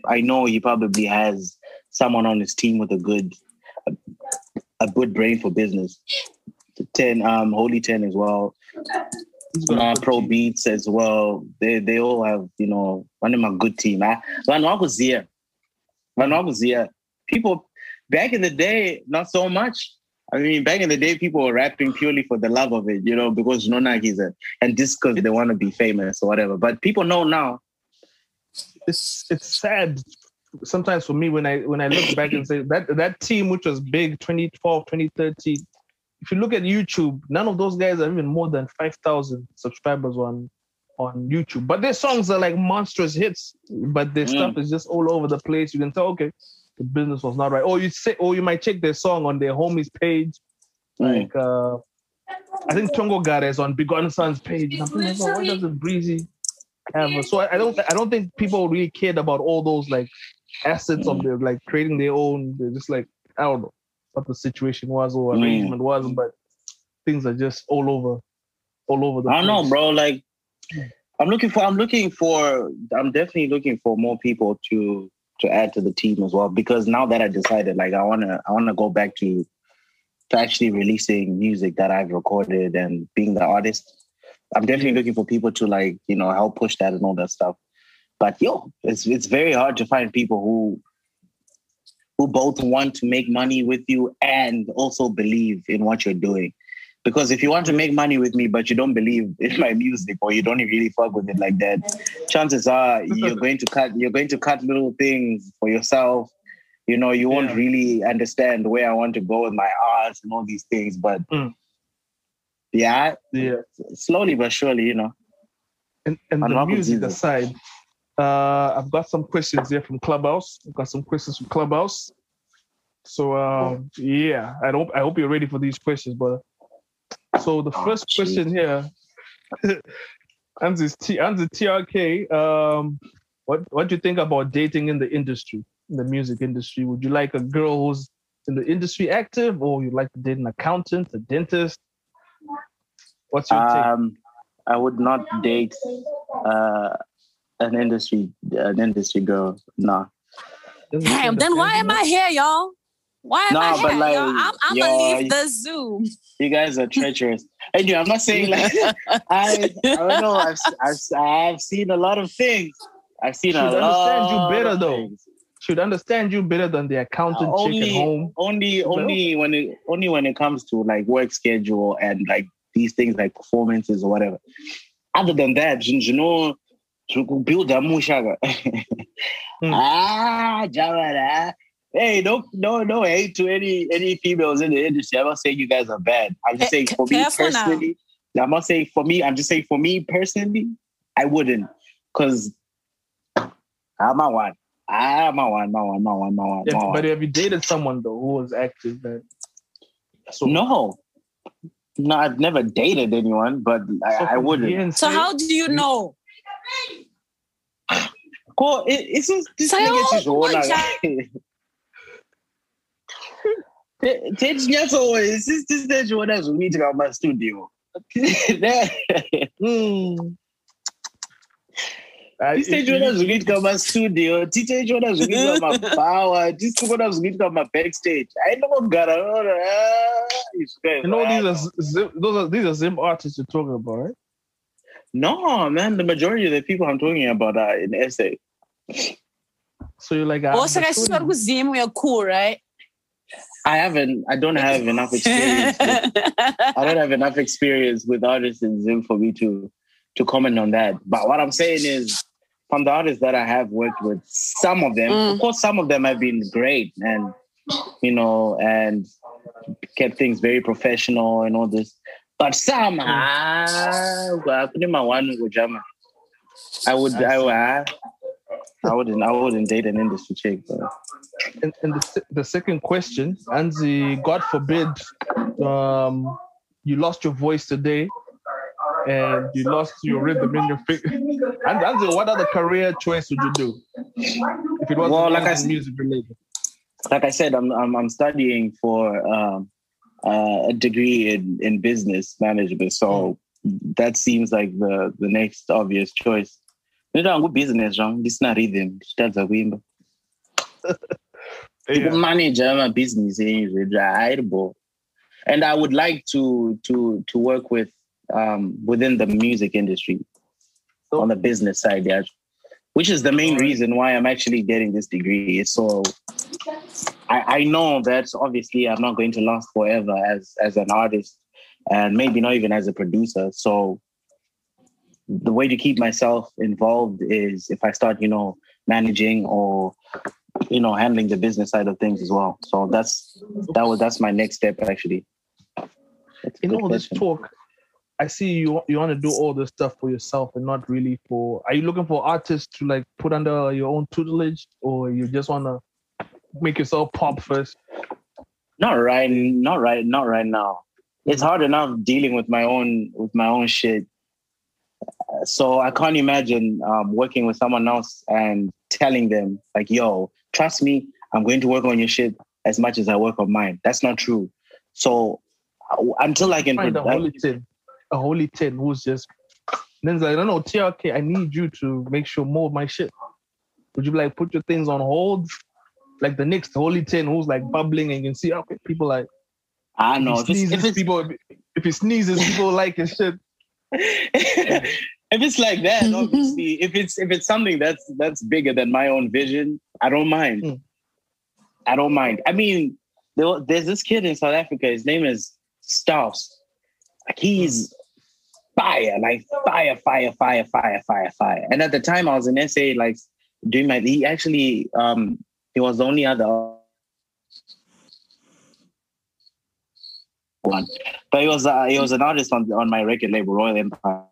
he probably has someone on his team with a good brain for business. Ten, Holy Ten as well, Pro Beats as well. They all have, you know, one of my good team. When I was here, people back in the day, not so much. I mean, back in the day, people were rapping purely for the love of it, you know, because Nonagis and just because they want to be famous or whatever. But people know now. It's sad sometimes for me when I look back and say that team which was big 2012, 2013. If you look at YouTube, none of those guys are even more than 5,000 subscribers on YouTube. But their songs are like monstrous hits, but their stuff is just all over the place. You can tell, okay, the business was not right. Or you might check their song on their homies page. Like, I think Tongo Gara is on Begotten Son's page. I'm like, oh, what does it breezy have? So I don't think people really cared about all those like assets of their like creating their own. They're just like, I don't know what the situation was or arrangement was, but things are just all over the place. I don't know, bro. Like, I'm definitely looking for more people to add to the team as well, because now that I decided, like, I wanna go back to actually releasing music that I've recorded and being the artist. I'm definitely looking for people to, like, you know, help push that and all that stuff. But it's very hard to find people who both want to make money with you and also believe in what you're doing. Because if you want to make money with me, but you don't believe in my music or you don't really fuck with it like that, chances are you're going to cut little things for yourself. You know, you won't really understand where I want to go with my art and all these things. But slowly but surely, you know. And the music aside, I've got some questions here from Clubhouse. So I hope you're ready for these questions, brother. So the first question here, Anzi's TRK, what do you think about dating in the industry, in the music industry? Would you like a girl who's in the industry active, or you like to date an accountant, a dentist? What's your take? I would not date an industry girl. Nah. Damn. Then why am I here, y'all? Why am I here? But like, I'm gonna leave the Zoom. You guys are treacherous. Andrew, I'm not saying like I don't know. I've seen a lot of things. I've seen a lot. Should understand you better though. Should understand you better than the accountant chick at home. Only when it comes to like work schedule and like these things like performances or whatever. Other than that, you know, you could build a mushaga. Jawara. Hey, no hate to any females in the industry. I'm not saying you guys are bad. I'm just saying for me personally. I wouldn't, because I'm a one. Yeah, but have you dated someone though who was active? That so no, I've never dated anyone, but I wouldn't. So how do you know? Cool. It's just this thing. This stage one has to come to my backstage. I don't got these are Zim artists you're talking about, right? No, man, the majority of the people I'm talking about are in SA. So you're like, also guys, start with Zim. We are cool, right? I don't have enough experience with artists in Zim for me to comment on that. But what I'm saying is, from the artists that I have worked with, some of them, of course, some of them have been great and, you know, and kept things very professional and all this. But some, I wouldn't date an industry chick, though. And the second question, Anzi, God forbid, you lost your voice today and you lost your rhythm in your face. Anzi, what other career choice would you do if it wasn't music related? Like I said, I'm studying for a degree in business management, so that seems like the next obvious choice. You know, good business, wrong. This is not rhythm. That's a win. People manage my business, and I would like to work with within the music industry on the business side, yeah, which is the main reason why I'm actually getting this degree. So I know that obviously I'm not going to last forever as an artist and maybe not even as a producer. So the way to keep myself involved is if I start, managing or, handling the business side of things as well. So that's my next step, actually. In all this talk, I see you want to do all this stuff for yourself and not really for... Are you looking for artists to put under your own tutelage, or you just want to make yourself pop first? Not right now. It's hard enough dealing with my own shit. So I can't imagine working with someone else and telling them yo, trust me, I'm going to work on your shit as much as I work on mine. That's not true. So until I can find a Holy Ten who's just then it's TRK, I need you to make sure more of my shit. Would you put your things on hold? The next Holy Ten who's bubbling and you can see people I know. If he sneezes, people like his shit. If it's like that, obviously, if it's something that's bigger than my own vision, I don't mind. I don't mind. I mean, there's this kid in South Africa. His name is Staus. He's fire, fire. And at the time, I was in SA, doing my. He actually, he was the only other one, but he was an artist on my record label, Royal Empire.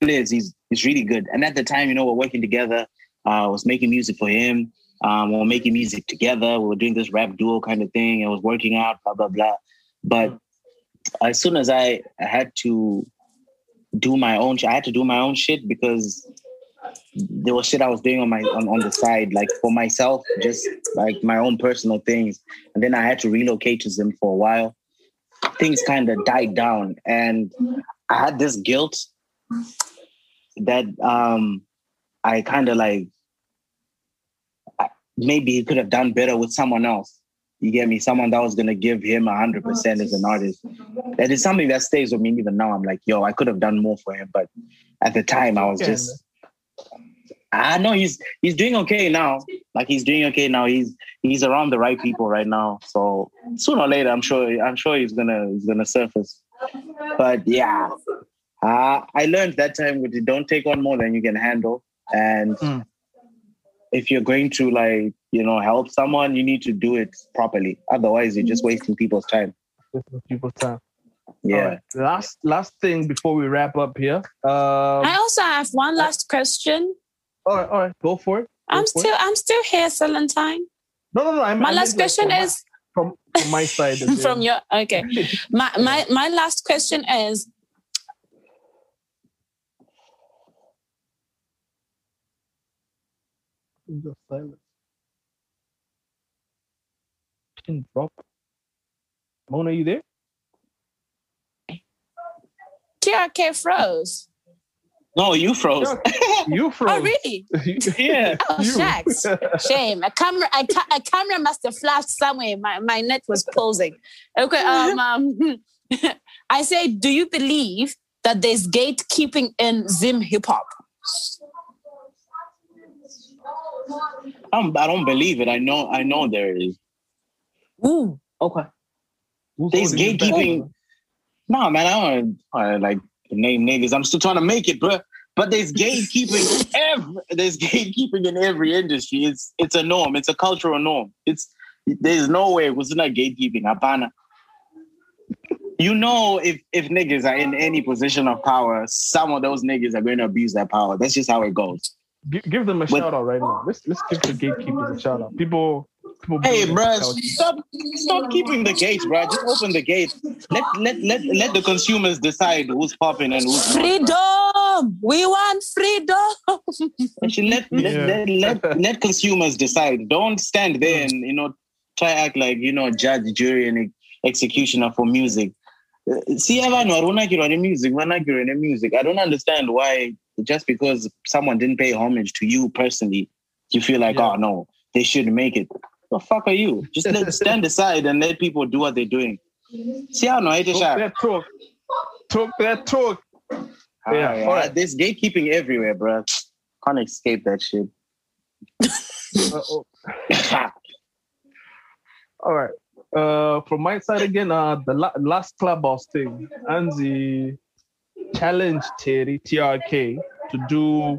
He's really good. And at the time, we're working together. I was making music for him. We were making music together. We were doing this rap duo kind of thing. It was working out, blah, blah, blah. But as soon as I had to do my own shit, because there was shit I was doing on the side, for myself, just my own personal things. And then I had to relocate to Zim for a while. Things kind of died down. And I had this guilt that I kind of maybe he could have done better with someone else. You get me? Someone that was going to give him 100% as an artist. That is something that stays with me even now. I'm I could have done more for him. But at the time, I was just... I know he's doing okay now. He's doing okay now. He's around the right people right now. So sooner or later, I'm sure he's gonna surface. But yeah, I learned that time with it. Don't take on more than you can handle. And if you're going to help someone, you need to do it properly. Otherwise, you're just wasting people's time. Yeah. Right. Last thing before we wrap up here. I also have one last question. All right, go for it. I'm still here, Seletine. No. My last question is from my side. From your okay. My last question is. Just silence. Pin drop. Mona, are you there? TRK froze. No, you froze. You froze. Oh, really? Yeah. Oh, shucks. Shame. A camera must have flashed somewhere. My net was pausing. Okay. I say, do you believe that there's gatekeeping in Zim hip hop? I don't believe it. I know there is. Ooh. Okay. There's gatekeeping. No, man. I don't name niggas. I'm still trying to make it, bro. But there's gatekeeping. There's gatekeeping in every industry. It's a norm. It's a cultural norm. There's no way it was not gatekeeping. Abana. If niggas are in any position of power, some of those niggas are going to abuse that power. That's just how it goes. Give them a shout out right now. Let's give the gatekeepers a shout out. People hey, bro! Stop keeping the gates, bro. Just open the gates. Let the consumers decide who's popping and who's freedom. Not. We want freedom. Actually, let consumers decide. Don't stand there and try act judge, jury, and executioner for music. See, I don't like music. I don't understand why just because someone didn't pay homage to you personally, you feel oh no, they shouldn't make it. The fuck are you? Just stand aside and let people do what they're doing. See, I know. Talk that talk. Yeah, all right. There's gatekeeping everywhere, bro. Can't escape that shit. All right. From my side again, the last Clubhouse thing, Anzi challenged TRK to do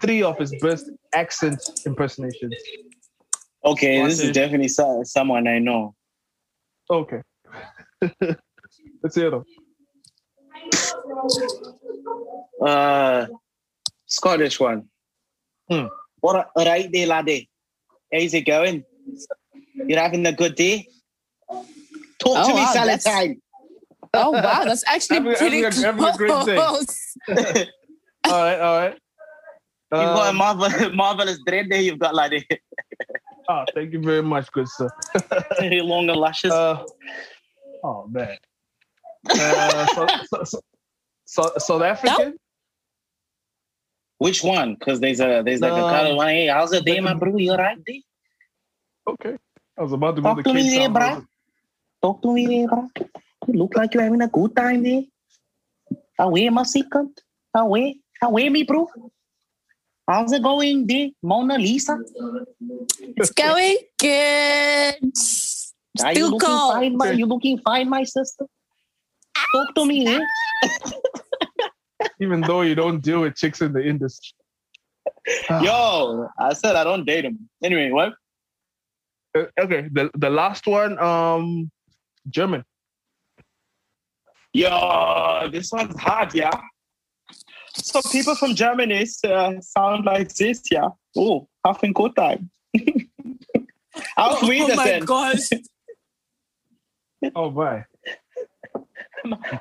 3 of his best accent impersonations. Okay, this is definitely someone I know. Okay. Let's hear them. Scottish one. All right there, laddie. How's it going? You're having a good day? Talk to me, Seletine. Oh, wow. That's actually pretty close. Having a great day. All right. You've got a marvelous dread there you've got, laddie. Oh, thank you very much, good sir. Longer lashes. Oh, man. South African? Nope. Which one? Because there's like a kind of line. Hey, how's the day, my bro? You all right, D? Okay. I was about to go to the kitchen. Talk to me there, bro. You look like you're having a good time there. Away, my second. Away, me, bro. How's it going, D? Mona Lisa? It's going good. Still you looking fine, my sister? Talk to me, eh? Even though you don't deal with chicks in the industry. Yo, I said I don't date them. Anyway, what? Okay, the last one, German. Yo, this one's hard, yeah? So people from Germany sound like this, yeah. Oh, having good time. Oh my gosh. Oh boy.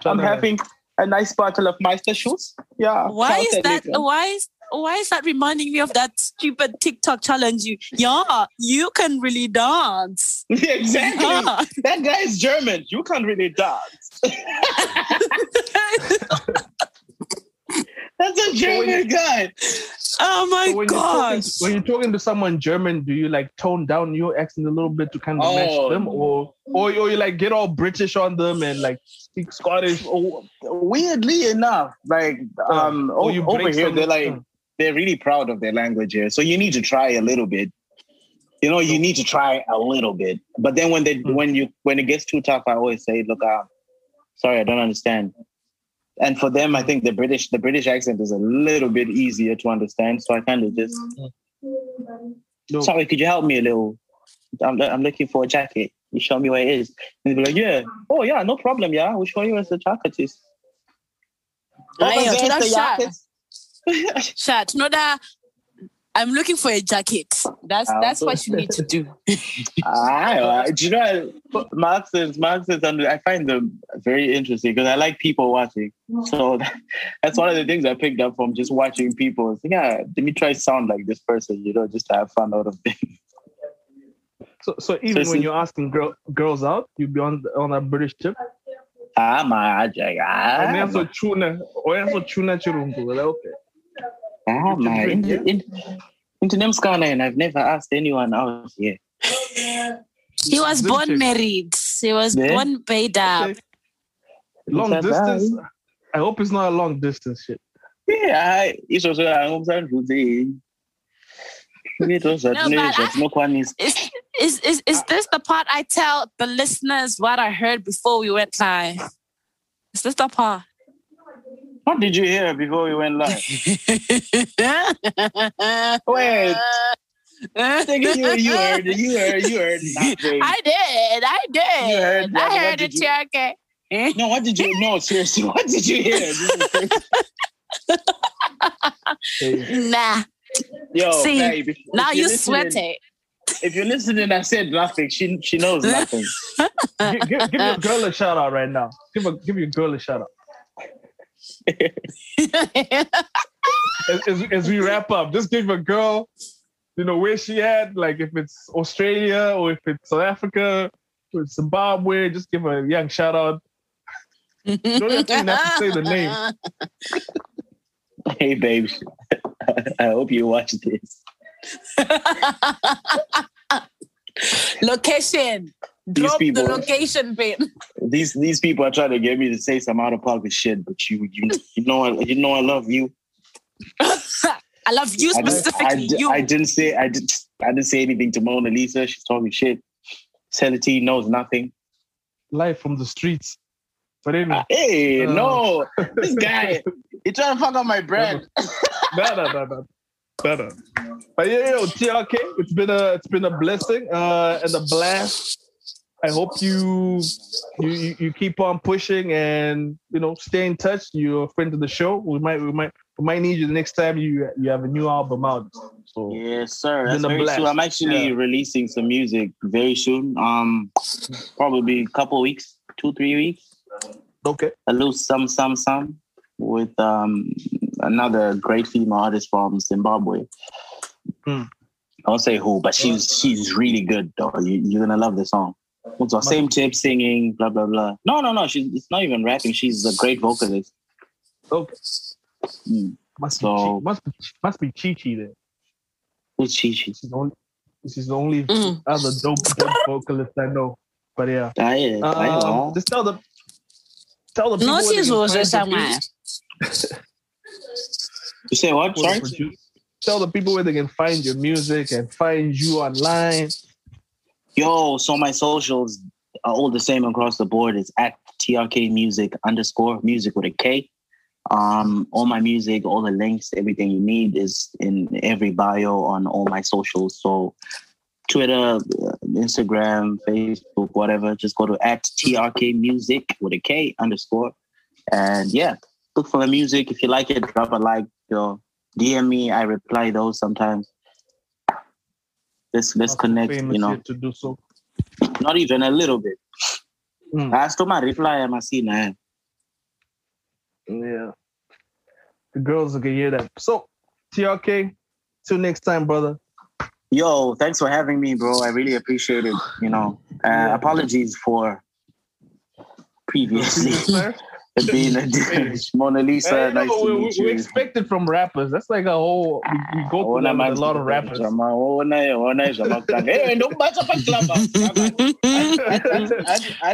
I'm having a nice bottle of Meister shoes. Yeah. Why is that reminding me of that stupid TikTok challenge? You can really dance. Exactly. Yeah. That guy is German. You can really dance. That's a German guy. Oh my gosh. When you're talking to someone German, do you like tone down your accent a little bit to kind of match them? Or you like get all British on them and like speak Scottish? Weirdly enough, like over here, they're like, they're really proud of their language here. So you need to try a little bit. You know, you need to try a little bit. But then when it gets too tough, I always say, look, sorry, I don't understand. And for them, I think the British accent is a little bit easier to understand. So I kind of just, sorry, could you help me a little? I'm looking for a jacket. You show me where it is. And they'll be like, yeah. Oh, yeah, no problem, yeah. We'll show you where the jacket is. Shut. No, I'm looking for a jacket. That's what you need to do. Do you know, Marxist, I find them very interesting because I like people watching. So that's one of the things I picked up from just watching people. It's like, let me try sound like this person, you know, just to have fun out of things. So even when you're asking girls out, you be on a British tip? Okay. Ah, man. Into Nemskana, and I've never asked anyone out here. He was born married. He was born paid up. Okay. Long distance? I hope it's not a long distance shit. Yeah, it's also a home sound today. Is this the part I tell the listeners what I heard before we went live? Is this the part? What did you hear before we went live? Wait. I think you heard. Nothing. I did. I heard it, TRK. No, what did you... No, seriously, what did you hear? Nah. Yo, see, babe, now you sweat it. If you're listening, I said nothing. She knows nothing. Give your girl a shout out right now. Give your girl a shout out. as we wrap up, just give a girl, you know, where she at, like if it's Australia or if it's South Africa or Zimbabwe, just give a young shout out. You don't even have to say the name. Hey babe, I hope you watch this. Location. Drop the location, babe. These people are trying to get me to say some out of pocket shit, but you know I love you. I love you specifically. I didn't say anything to Mona Lisa. She's talking shit. Seletine knows nothing. Life from the streets. But anyway, no, this guy, he trying to fuck up my bread. No. But yeah, TRK, it's been a blessing and a blast. I hope you keep on pushing and stay in touch. You're a friend of the show. We might need you the next time you have a new album out. So yes, sir. That's very soon. I'm actually releasing some music very soon. Probably a couple weeks, 2-3 weeks. Okay. A little some with another great female artist from Zimbabwe. I won't say who, but she's really good though. You're gonna love the song. Also, same tip, singing, blah blah blah. No. It's not even rapping. She's a great vocalist. Okay. Must be Chichi then. Who's Chichi? This is the only other dope vocalist I know. But yeah, I know. Just tell the people. No, she's also somewhere. You say what? Sorry. Tell the people where they can find your music and find you online. Yo, so my socials are all the same across the board. It's at TRK_music with a K. All my music, all the links, everything you need is in every bio on all my socials. So Twitter, Instagram, Facebook, whatever. Just go to at TRK_music with a K_ And yeah, look for the music. If you like it, drop a like. Yo, DM me. I reply those sometimes. Let's connect, to do so. Not even a little bit. As to my reply, I'm a sinner. Yeah. The girls can hear that. So, TRK, till next time, brother. Yo, thanks for having me, bro. I really appreciate it. Apologies for previously. Being a Mona Lisa. Hey, nice to meet you. We expect it from rappers. That's like a whole. We go through a lot of rappers. I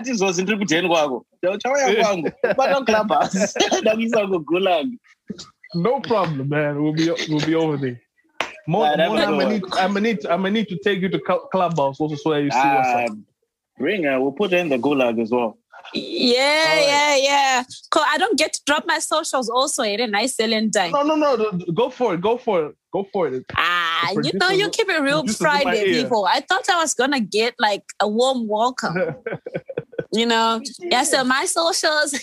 just was interpreting Wago. No problem, man. We'll be over there. I'm gonna need to take you to Clubhouse also so that you see what's up. Bring her. We'll put her in the gulag as well. Yeah. Cool. I don't get to drop my socials also. It ain't nice selling time. No. Go for it. You keep it real Friday, people. I thought I was gonna get like a warm welcome. Yeah, so my socials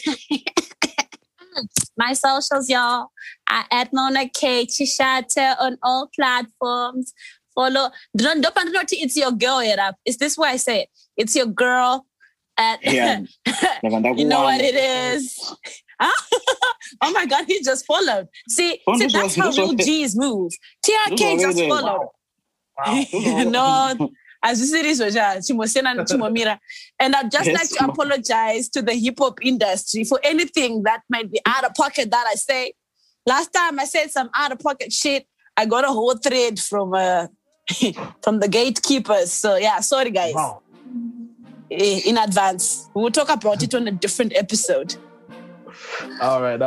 y'all are at Mona K Chishate on all platforms. Follow. Don't it's your girl, is this what I say it? It's your girl. You know what it is. Oh my God, he just followed. See that's how real G's move. TRK just followed. No, as you see this, and I'd just like to apologize to the hip hop industry for anything that might be out of pocket that I say. Last time I said some out of pocket shit, I got a whole thread from the gatekeepers. So yeah, sorry guys. Wow. In advance. We'll talk about it on a different episode. All right.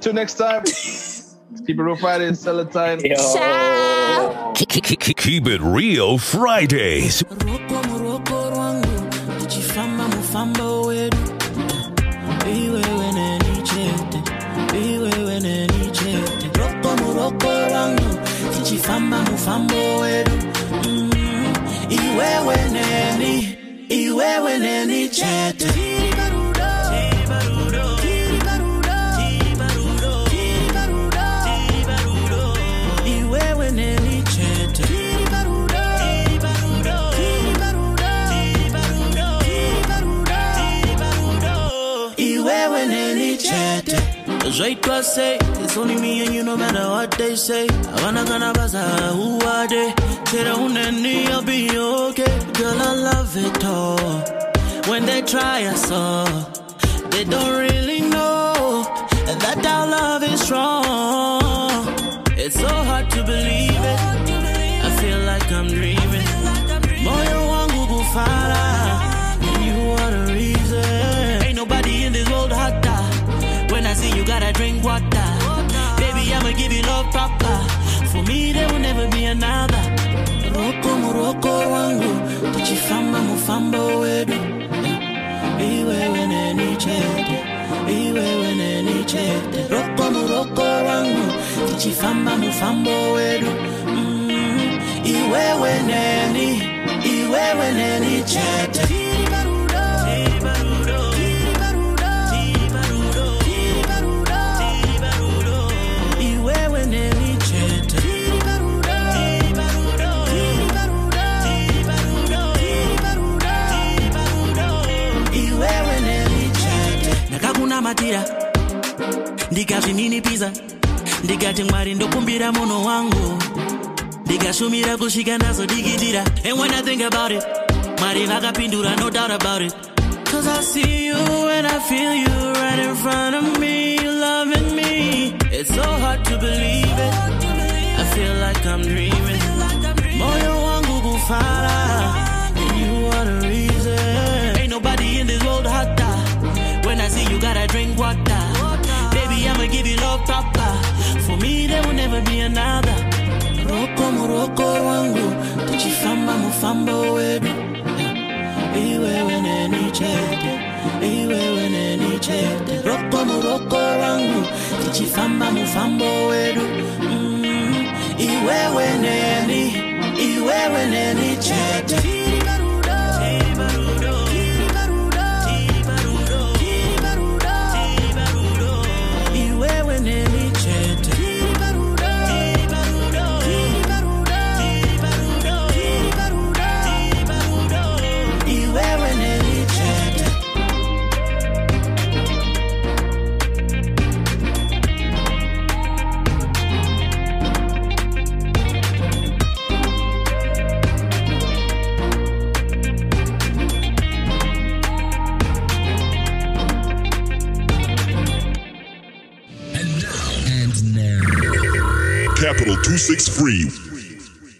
Till next time. Keep it real Fridays, Seletine. Keep it real Fridays. Iwe weneni chete Kiribarudo Kiribarudo Kiribarudo Kiribarudo Kiribarudo Kiribarudo Iwe weneni chete Kiribarudo Kiribarudo Kiribarudo Kiribarudo Kiribarudo Iwe weneni chete. That's right, cause say it's only me and you, no matter what they say. I wanna gonna baza who are they? I'll be okay. Girl, I love it all. When they try us all, they don't really know that our love is strong. It's so hard to believe it. I feel like I'm dreaming. Moyo wangu kufara, and you are the reason. Ain't nobody in this world hotter. When I see you gotta drink water. Baby, I'ma give you love proper. For me there will never be another. Roko muroko wangu tuchifamba mufambo wedu. Iwewe neni chete, iwewe neni chete. Roko muroko wangu tuchifamba mufambo wedu. Iwewe neni chete. Matira ndikazvininipiza ndikati Mwari ndokumbira muno wangu ndikashumira kusvika nazo dikidira. And when I think about it, Mwari vakapindura, no doubt about it, cause I see you and I feel you right in front of me, loving me. It's so hard to believe it, I feel like I'm dreaming. Moyo wangu kufara and you are the reason. Ain't nobody in this world hot. When I see you, gotta drink water. Baby, I'ma give you love proper. For me, there will never be another. Roko muroko wangu tuchifamba mufambo wedu. Iwewe neni chete, iwewe neni chete. Roko muroko wangu tuchifamba mufambo wedu. Iwewe neni chete. Capital 263.